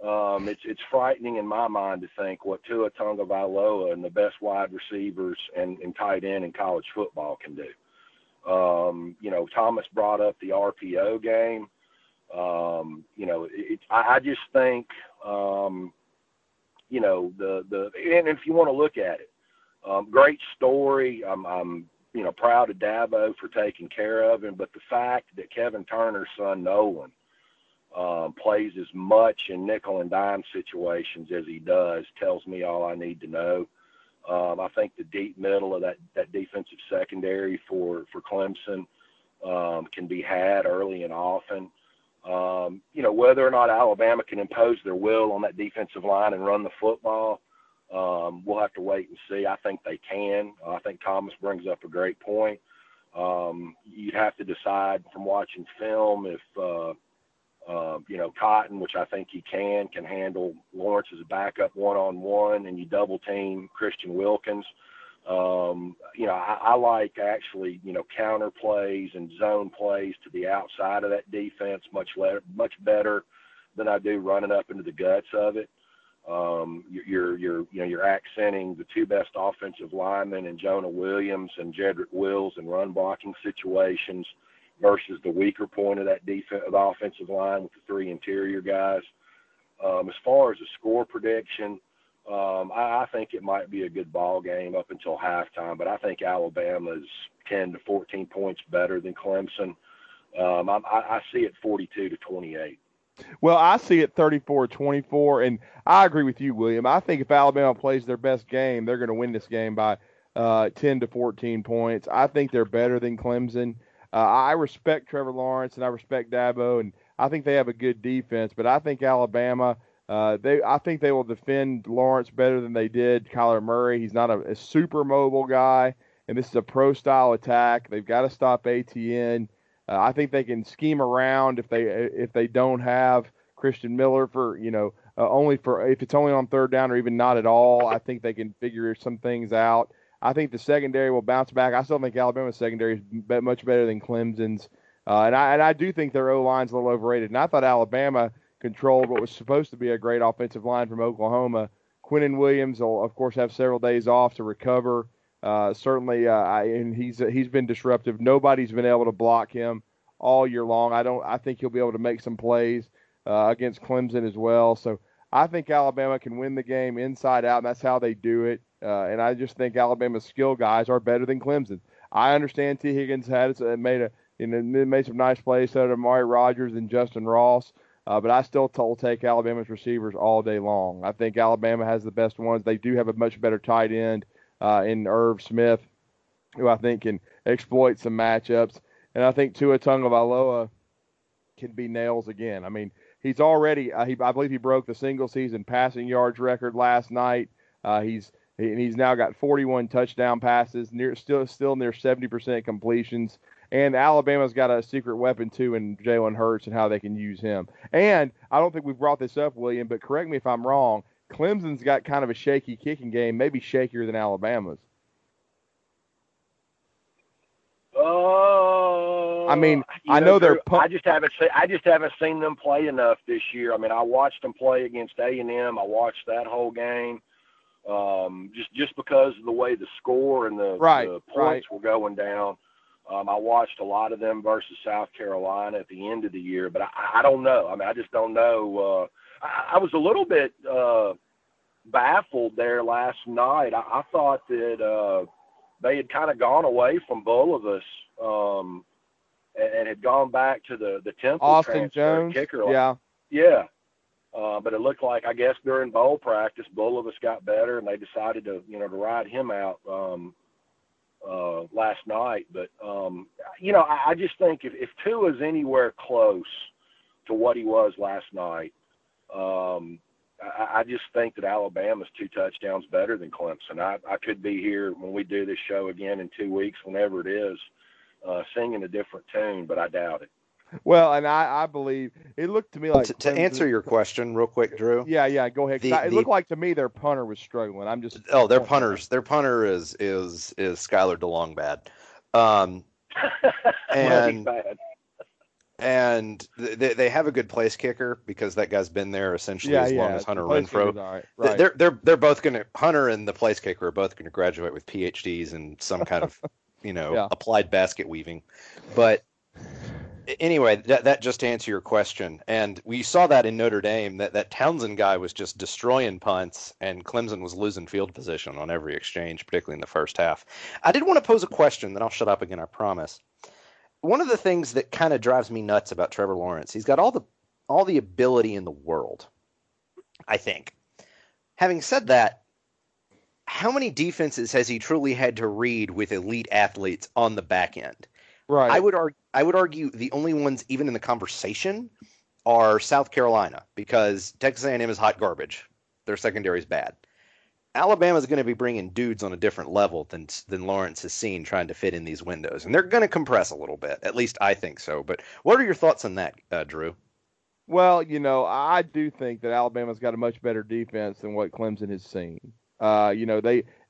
it's frightening in my mind to think what Tua Tagovailoa and the best wide receivers and tight end in college football can do. Thomas brought up the RPO game. I just think, and if you want to look at it, great story. I'm proud of Dabo for taking care of him, but the fact that Kevin Turner's son, Nolan, plays as much in nickel and dime situations as he does tells me all I need to know. I think the deep middle of that defensive secondary for Clemson can be had early and often. Whether or not Alabama can impose their will on that defensive line and run the football, we'll have to wait and see. I think they can. I think Thomas brings up a great point. You'd have to decide from watching film if Cotton, which I think he can handle Lawrence as a backup one-on-one, and you double-team Christian Wilkins. I like actually, counter plays and zone plays to the outside of that defense much better than I do running up into the guts of it. You're accenting the 2 best offensive linemen in Jonah Williams and Jedrick Wills in run-blocking situations, versus the weaker point of that defense, of the offensive line with the 3 interior guys. As far as a score prediction, I think it might be a good ball game up until halftime, but I think Alabama's 10 to 14 points better than Clemson. I see it 42 to 28. Well, I see it 34-24, and I agree with you, William. I think if Alabama plays their best game, they're going to win this game by 10 to 14 points. I think they're better than Clemson. I respect Trevor Lawrence and I respect Dabo, and I think they have a good defense. But I think Alabama, I think they will defend Lawrence better than they did Kyler Murray. He's not a super mobile guy, and this is a pro-style attack. They've got to stop ATN. I think they can scheme around if they don't have Christian Miller for if it's only on third down or even not at all. I think they can figure some things out. I think the secondary will bounce back. I still think Alabama's secondary is much better than Clemson's. And I do think their O-line's a little overrated. And I thought Alabama controlled what was supposed to be a great offensive line from Oklahoma. Quinnen Williams will, of course, have several days off to recover. And he's been disruptive. Nobody's been able to block him all year long. I think he'll be able to make some plays against Clemson as well. So I think Alabama can win the game inside out, and that's how they do it. And I just think Alabama's skill guys are better than Clemson. I understand T. Higgins made some nice plays, so did Amari Rodgers and Justin Ross, but I still take Alabama's receivers all day long. I think Alabama has the best ones. They do have a much better tight end in Irv Smith, who I think can exploit some matchups. And I think Tua Tagovailoa can be nails again. I mean, he's already I believe he broke the single-season passing yards record last night. He's now got 41 touchdown passes, still near 70% completions. And Alabama's got a secret weapon, too, in Jalen Hurts and how they can use him. And I don't think we've brought this up, William, but correct me if I'm wrong. Clemson's got kind of a shaky kicking game, maybe shakier than Alabama's. I just haven't seen them play enough this year. I mean, I watched them play against A&M. I watched that whole game. Just because of the way the score and the points were going down. I watched a lot of them versus South Carolina at the end of the year, but I don't know. I mean, I just don't know. I was a little bit baffled there last night. I thought that they had kind of gone away from Bulovas and had gone back to the Temple Austin Jones kicker. Yeah. But it looked like, I guess, during bowl practice, Bulovas got better, and they decided to ride him out last night. But, I just think if Tua's anywhere close to what he was last night, I just think that Alabama's 2 touchdowns better than Clemson. I could be here when we do this show again in 2 weeks, whenever it is, singing a different tune, but I doubt it. Well, and I believe it looked to me like to answer your question real quick, Drew. Yeah, go ahead. It looked like to me their punter was struggling. Their punter is Skylar DeLong bad, and bad. And they have a good place kicker because that guy's been there essentially as long as Hunter Renfrow. Right. They're both going to Hunter and the place kicker are both going to graduate with PhDs in some kind of applied basket weaving, but. Anyway, that just to answer your question, and we saw that in Notre Dame, that Townsend guy was just destroying punts, and Clemson was losing field position on every exchange, particularly in the first half. I did want to pose a question, then I'll shut up again, I promise. One of the things that kind of drives me nuts about Trevor Lawrence, he's got all the ability in the world, I think. Having said that, how many defenses has he truly had to read with elite athletes on the back end? Right. I would argue the only ones even in the conversation are South Carolina because Texas A&M is hot garbage. Their secondary is bad. Alabama is going to be bringing dudes on a different level than Lawrence has seen trying to fit in these windows, and they're going to compress a little bit. At least I think so. But what are your thoughts on that, Drew? Well, I do think that Alabama's got a much better defense than what Clemson has seen.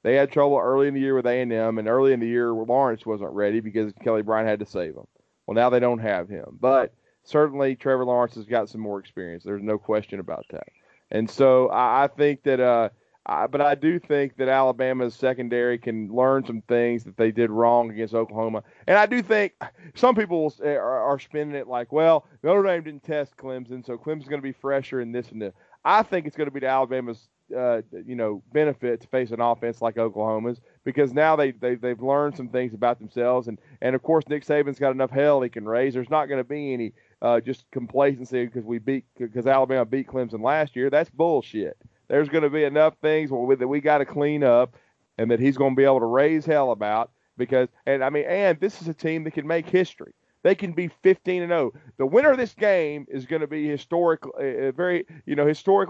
They had trouble early in the year with A&M, and early in the year Lawrence wasn't ready because Kelly Bryant had to save him. Well, now they don't have him. But certainly Trevor Lawrence has got some more experience. There's no question about that. And so I think that but I do think that Alabama's secondary can learn some things that they did wrong against Oklahoma. And I do think some people are spinning it like, well, Notre Dame didn't test Clemson, so Clemson's going to be fresher and this and this. I think it's going to be to Alabama's benefit to face an offense like Oklahoma's because now they've learned some things about themselves and of course Nick Saban's got enough hell he can raise. There's not going to be any just complacency because Alabama beat Clemson last year. That's bullshit. There's going to be enough things that we got to clean up and that he's going to be able to raise hell about because this is a team that can make history. They can be 15-0. The winner of this game is going to be historically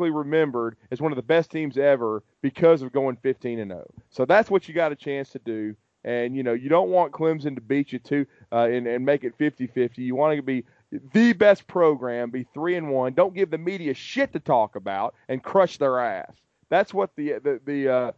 remembered as one of the best teams ever because of going 15-0. So that's what you got a chance to do. And, you don't want Clemson to beat you too and make it 50-50. You want to be the best program, be 3-1. Don't give the media shit to talk about and crush their ass. That's what the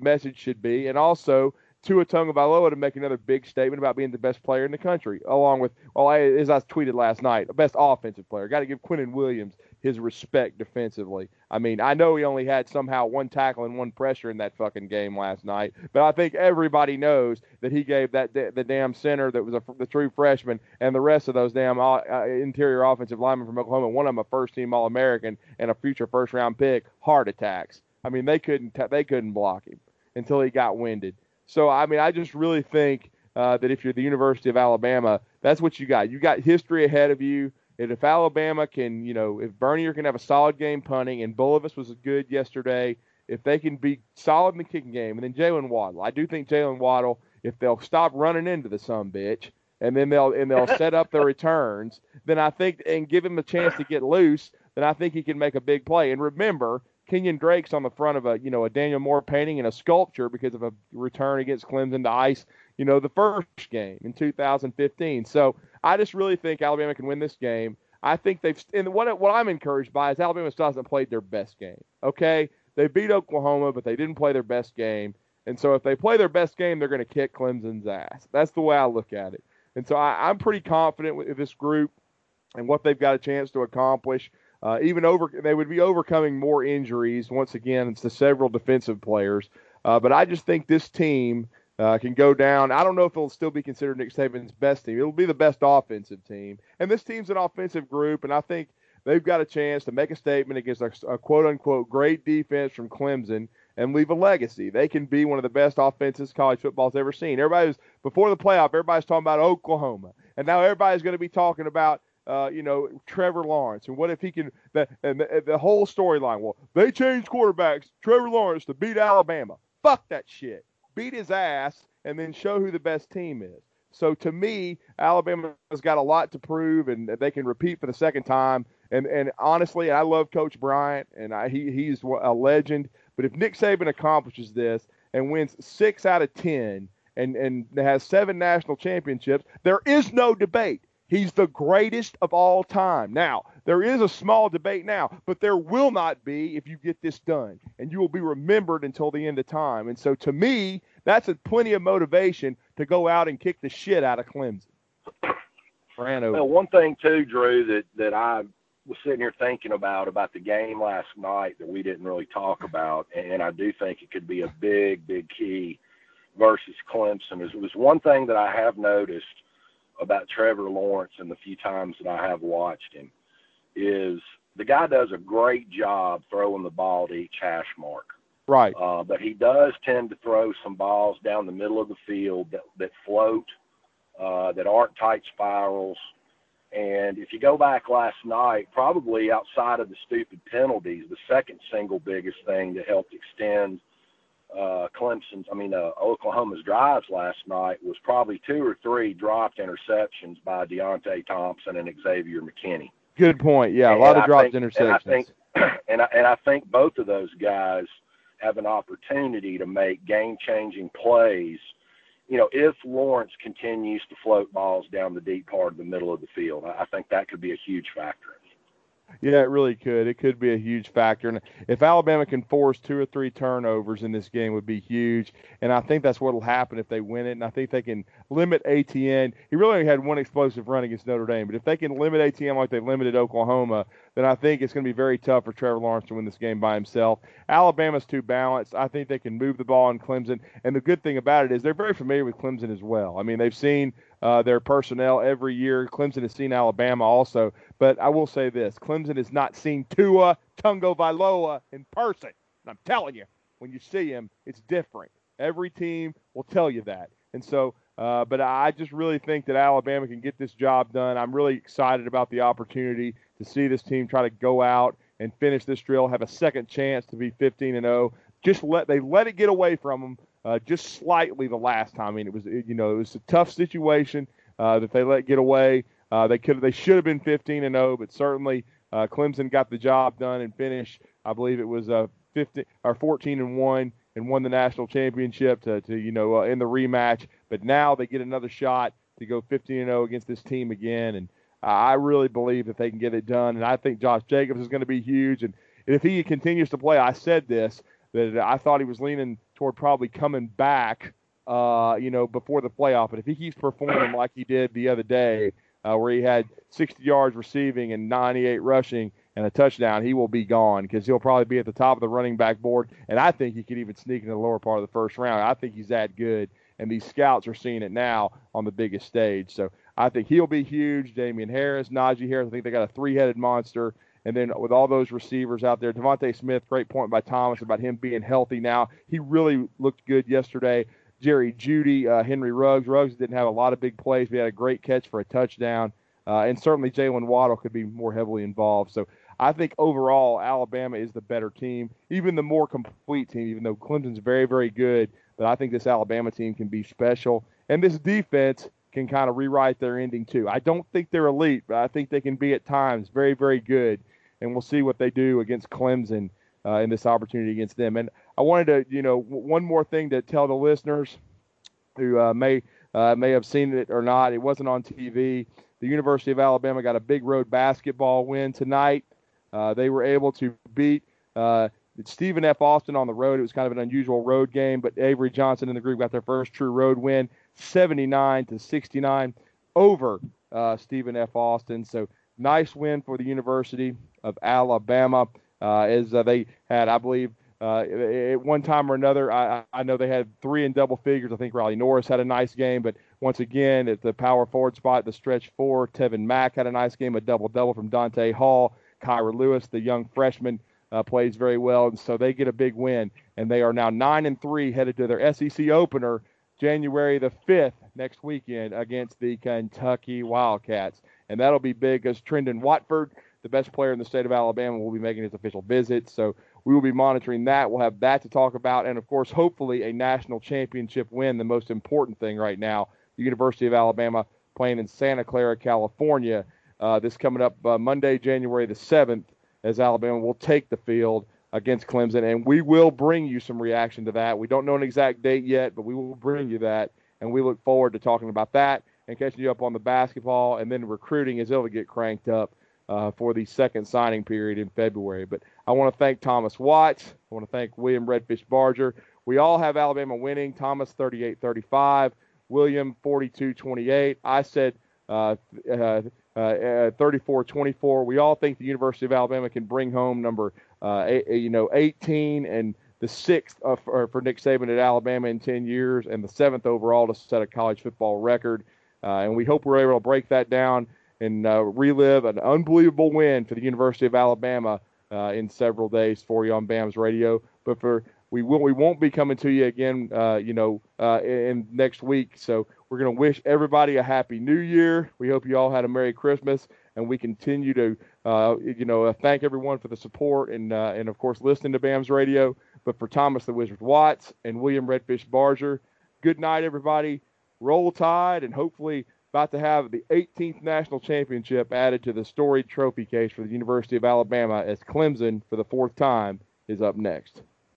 message should be. And also, Tua Tagovailoa to make another big statement about being the best player in the country, along with, as I tweeted last night, the best offensive player. Got to give Quinnen Williams his respect defensively. I mean, I know he only had somehow 1 tackle and 1 pressure in that fucking game last night, but I think everybody knows that he gave that the damn center that was the true freshman and the rest of those damn interior offensive linemen from Oklahoma, one of them a first-team All-American and a future first-round pick, heart attacks. I mean, they couldn't block him until he got winded. So, I mean, I just really think that if you're the University of Alabama, that's what you got. You got history ahead of you. And if Alabama can, if Bernier can have a solid game punting and Bulovas was good yesterday, if they can be solid in the kicking game, and then Jalen Waddle. I do think Jalen Waddle, if they'll stop running into the sumbitch and then they'll set up their returns, then I think and give him a chance to get loose, then I think he can make a big play. And remember, Kenyon Drake's on the front of a Daniel Moore painting and a sculpture because of a return against Clemson to ice, the first game in 2015. So I just really think Alabama can win this game. I think what I'm encouraged by is Alabama still hasn't played their best game. Okay, they beat Oklahoma, but they didn't play their best game. And so if they play their best game, they're going to kick Clemson's ass. That's the way I look at it. And so I'm pretty confident with this group and what they've got a chance to accomplish. They would be overcoming more injuries. Once again, it's the several defensive players. But I just think this team can go down. I don't know if it'll still be considered Nick Saban's best team. It'll be the best offensive team. And this team's an offensive group, and I think they've got a chance to make a statement against a quote-unquote great defense from Clemson and leave a legacy. They can be one of the best offenses college football's ever seen. Before the playoff, everybody's talking about Oklahoma. And now everybody's going to be talking about Trevor Lawrence, and what if he can? The whole storyline. Well, they changed quarterbacks. Trevor Lawrence to beat Alabama. Fuck that shit. Beat his ass, and then show who the best team is. So to me, Alabama's got a lot to prove, and they can repeat for the second time. And honestly, I love Coach Bryant, and he's a legend. But if Nick Saban accomplishes this and wins 6 out of 10, and has 7 national championships, there is no debate. He's the greatest of all time. Now, there is a small debate now, but there will not be if you get this done, and you will be remembered until the end of time. And so, to me, that's plenty of motivation to go out and kick the shit out of Clemson. Now, one thing, too, Drew, that I was sitting here thinking about the game last night that we didn't really talk about, and I do think it could be a big, big key versus Clemson, is it was one thing that I have noticed about Trevor Lawrence and the few times that I have watched him is the guy does a great job throwing the ball to each hash mark. Right. But he does tend to throw some balls down the middle of the field that float, that aren't tight spirals. And if you go back last night, probably outside of the stupid penalties, the second single biggest thing that helped extend Oklahoma's drives last night was probably 2 or 3 dropped interceptions by Deontay Thompson and Xavier McKinney. Good point. Yeah, interceptions. And I think both of those guys have an opportunity to make game-changing plays. You know, if Lawrence continues to float balls down the deep part of the middle of the field, I think that could be a huge factor. Yeah, it really could. It could be a huge factor. And if Alabama can force 2 or 3 turnovers in this game, it would be huge. And I think that's what will happen if they win it. And I think they can limit ATN. He really only had one explosive run against Notre Dame. But if they can limit ATN like they limited Oklahoma, then I think it's going to be very tough for Trevor Lawrence to win this game by himself. Alabama's too balanced. I think they can move the ball on Clemson. And the good thing about it is they're very familiar with Clemson as well. I mean, they've seen their personnel every year. Clemson has seen Alabama also. But I will say this, Clemson has not seen Tua Tagovailoa in person. And I'm telling you, when you see him, it's different. Every team will tell you that. And so, but I just really think that Alabama can get this job done. I'm really excited about the opportunity to see this team try to go out and finish this drill, have a second chance to be 15-0. Just let it get away from them just slightly the last time. I mean, it was a tough situation that they let get away. They should have been 15-0, but certainly Clemson got the job done and finished. I believe it was 14-1 and won the national championship to in the rematch. But now they get another shot to go 15-0 against this team again, and I really believe that they can get it done. And I think Josh Jacobs is going to be huge. And if he continues to play, I said this that I thought he was leaning toward probably coming back, before the playoff. But if he keeps performing like he did the other day, where he had 60 yards receiving and 98 rushing and a touchdown, he will be gone because he'll probably be at the top of the running back board, and I think he could even sneak into the lower part of the first round. I think he's that good, and these scouts are seeing it now on the biggest stage. So I think he'll be huge. Damian Harris, Najee Harris, I think they got a 3-headed monster. And then with all those receivers out there, DeVonta Smith, great point by Thomas about him being healthy now. He really looked good yesterday. Jerry Jeudy, Henry Ruggs. Ruggs didn't have a lot of big plays, but he had a great catch for a touchdown. And certainly Jalen Waddle could be more heavily involved. So I think overall Alabama is the better team, even the more complete team, even though Clemson's very, very good. But I think this Alabama team can be special. And this defense can kind of rewrite their ending too. I don't think they're elite, but I think they can be at times very, very good. And we'll see what they do against Clemson in this opportunity against them. And I wanted to, one more thing to tell the listeners who may have seen it or not. It wasn't on TV. The University of Alabama got a big road basketball win tonight. They were able to beat Stephen F. Austin on the road. It was kind of an unusual road game, but Avery Johnson and the group got their first true road win, 79-69 over Stephen F. Austin. So nice win for the university. of Alabama, as they had, I believe, at one time or another, I know they had three in double figures. I think Riley Norris had a nice game, but once again, at the power forward spot, the stretch four, Tevin Mack had a nice game, a double-double from Dante Hall. Kyra Lewis, the young freshman, plays very well, and so they get a big win, and they are now 9-3 headed to their SEC opener January the 5th next weekend against the Kentucky Wildcats. And that'll be big because Trendon Watford, the best player in the state of Alabama, will be making his official visit, so we will be monitoring that. We'll have that to talk about. And, of course, hopefully a national championship win, the most important thing right now. The University of Alabama playing in Santa Clara, California. This coming up Monday, January the 7th, as Alabama will take the field against Clemson. And we will bring you some reaction to that. We don't know an exact date yet, but we will bring you that. And we look forward to talking about that and catching you up on the basketball. And then recruiting is able to get cranked up for the second signing period in February. But I want to thank Thomas Watts. I want to thank William Redfish Barger. We all have Alabama winning. Thomas 38-35, William 42-28. I said 34-24. We all think the University of Alabama can bring home number 18 and the sixth for Nick Saban at Alabama in 10 years and the seventh overall to set a college football record. And we hope we're able to break that down and relive an unbelievable win for the University of Alabama in several days for you on BAMS Radio. But we won't be coming to you again, in next week. So we're going to wish everybody a happy New Year. We hope you all had a Merry Christmas, and we continue to, thank everyone for the support and of course listening to BAMS Radio. But for Thomas the Wizard Watts and William Redfish Barger, good night everybody. Roll Tide, and hopefully about to have the 18th national championship added to the storied trophy case for the University of Alabama as Clemson, for the fourth time, is up next.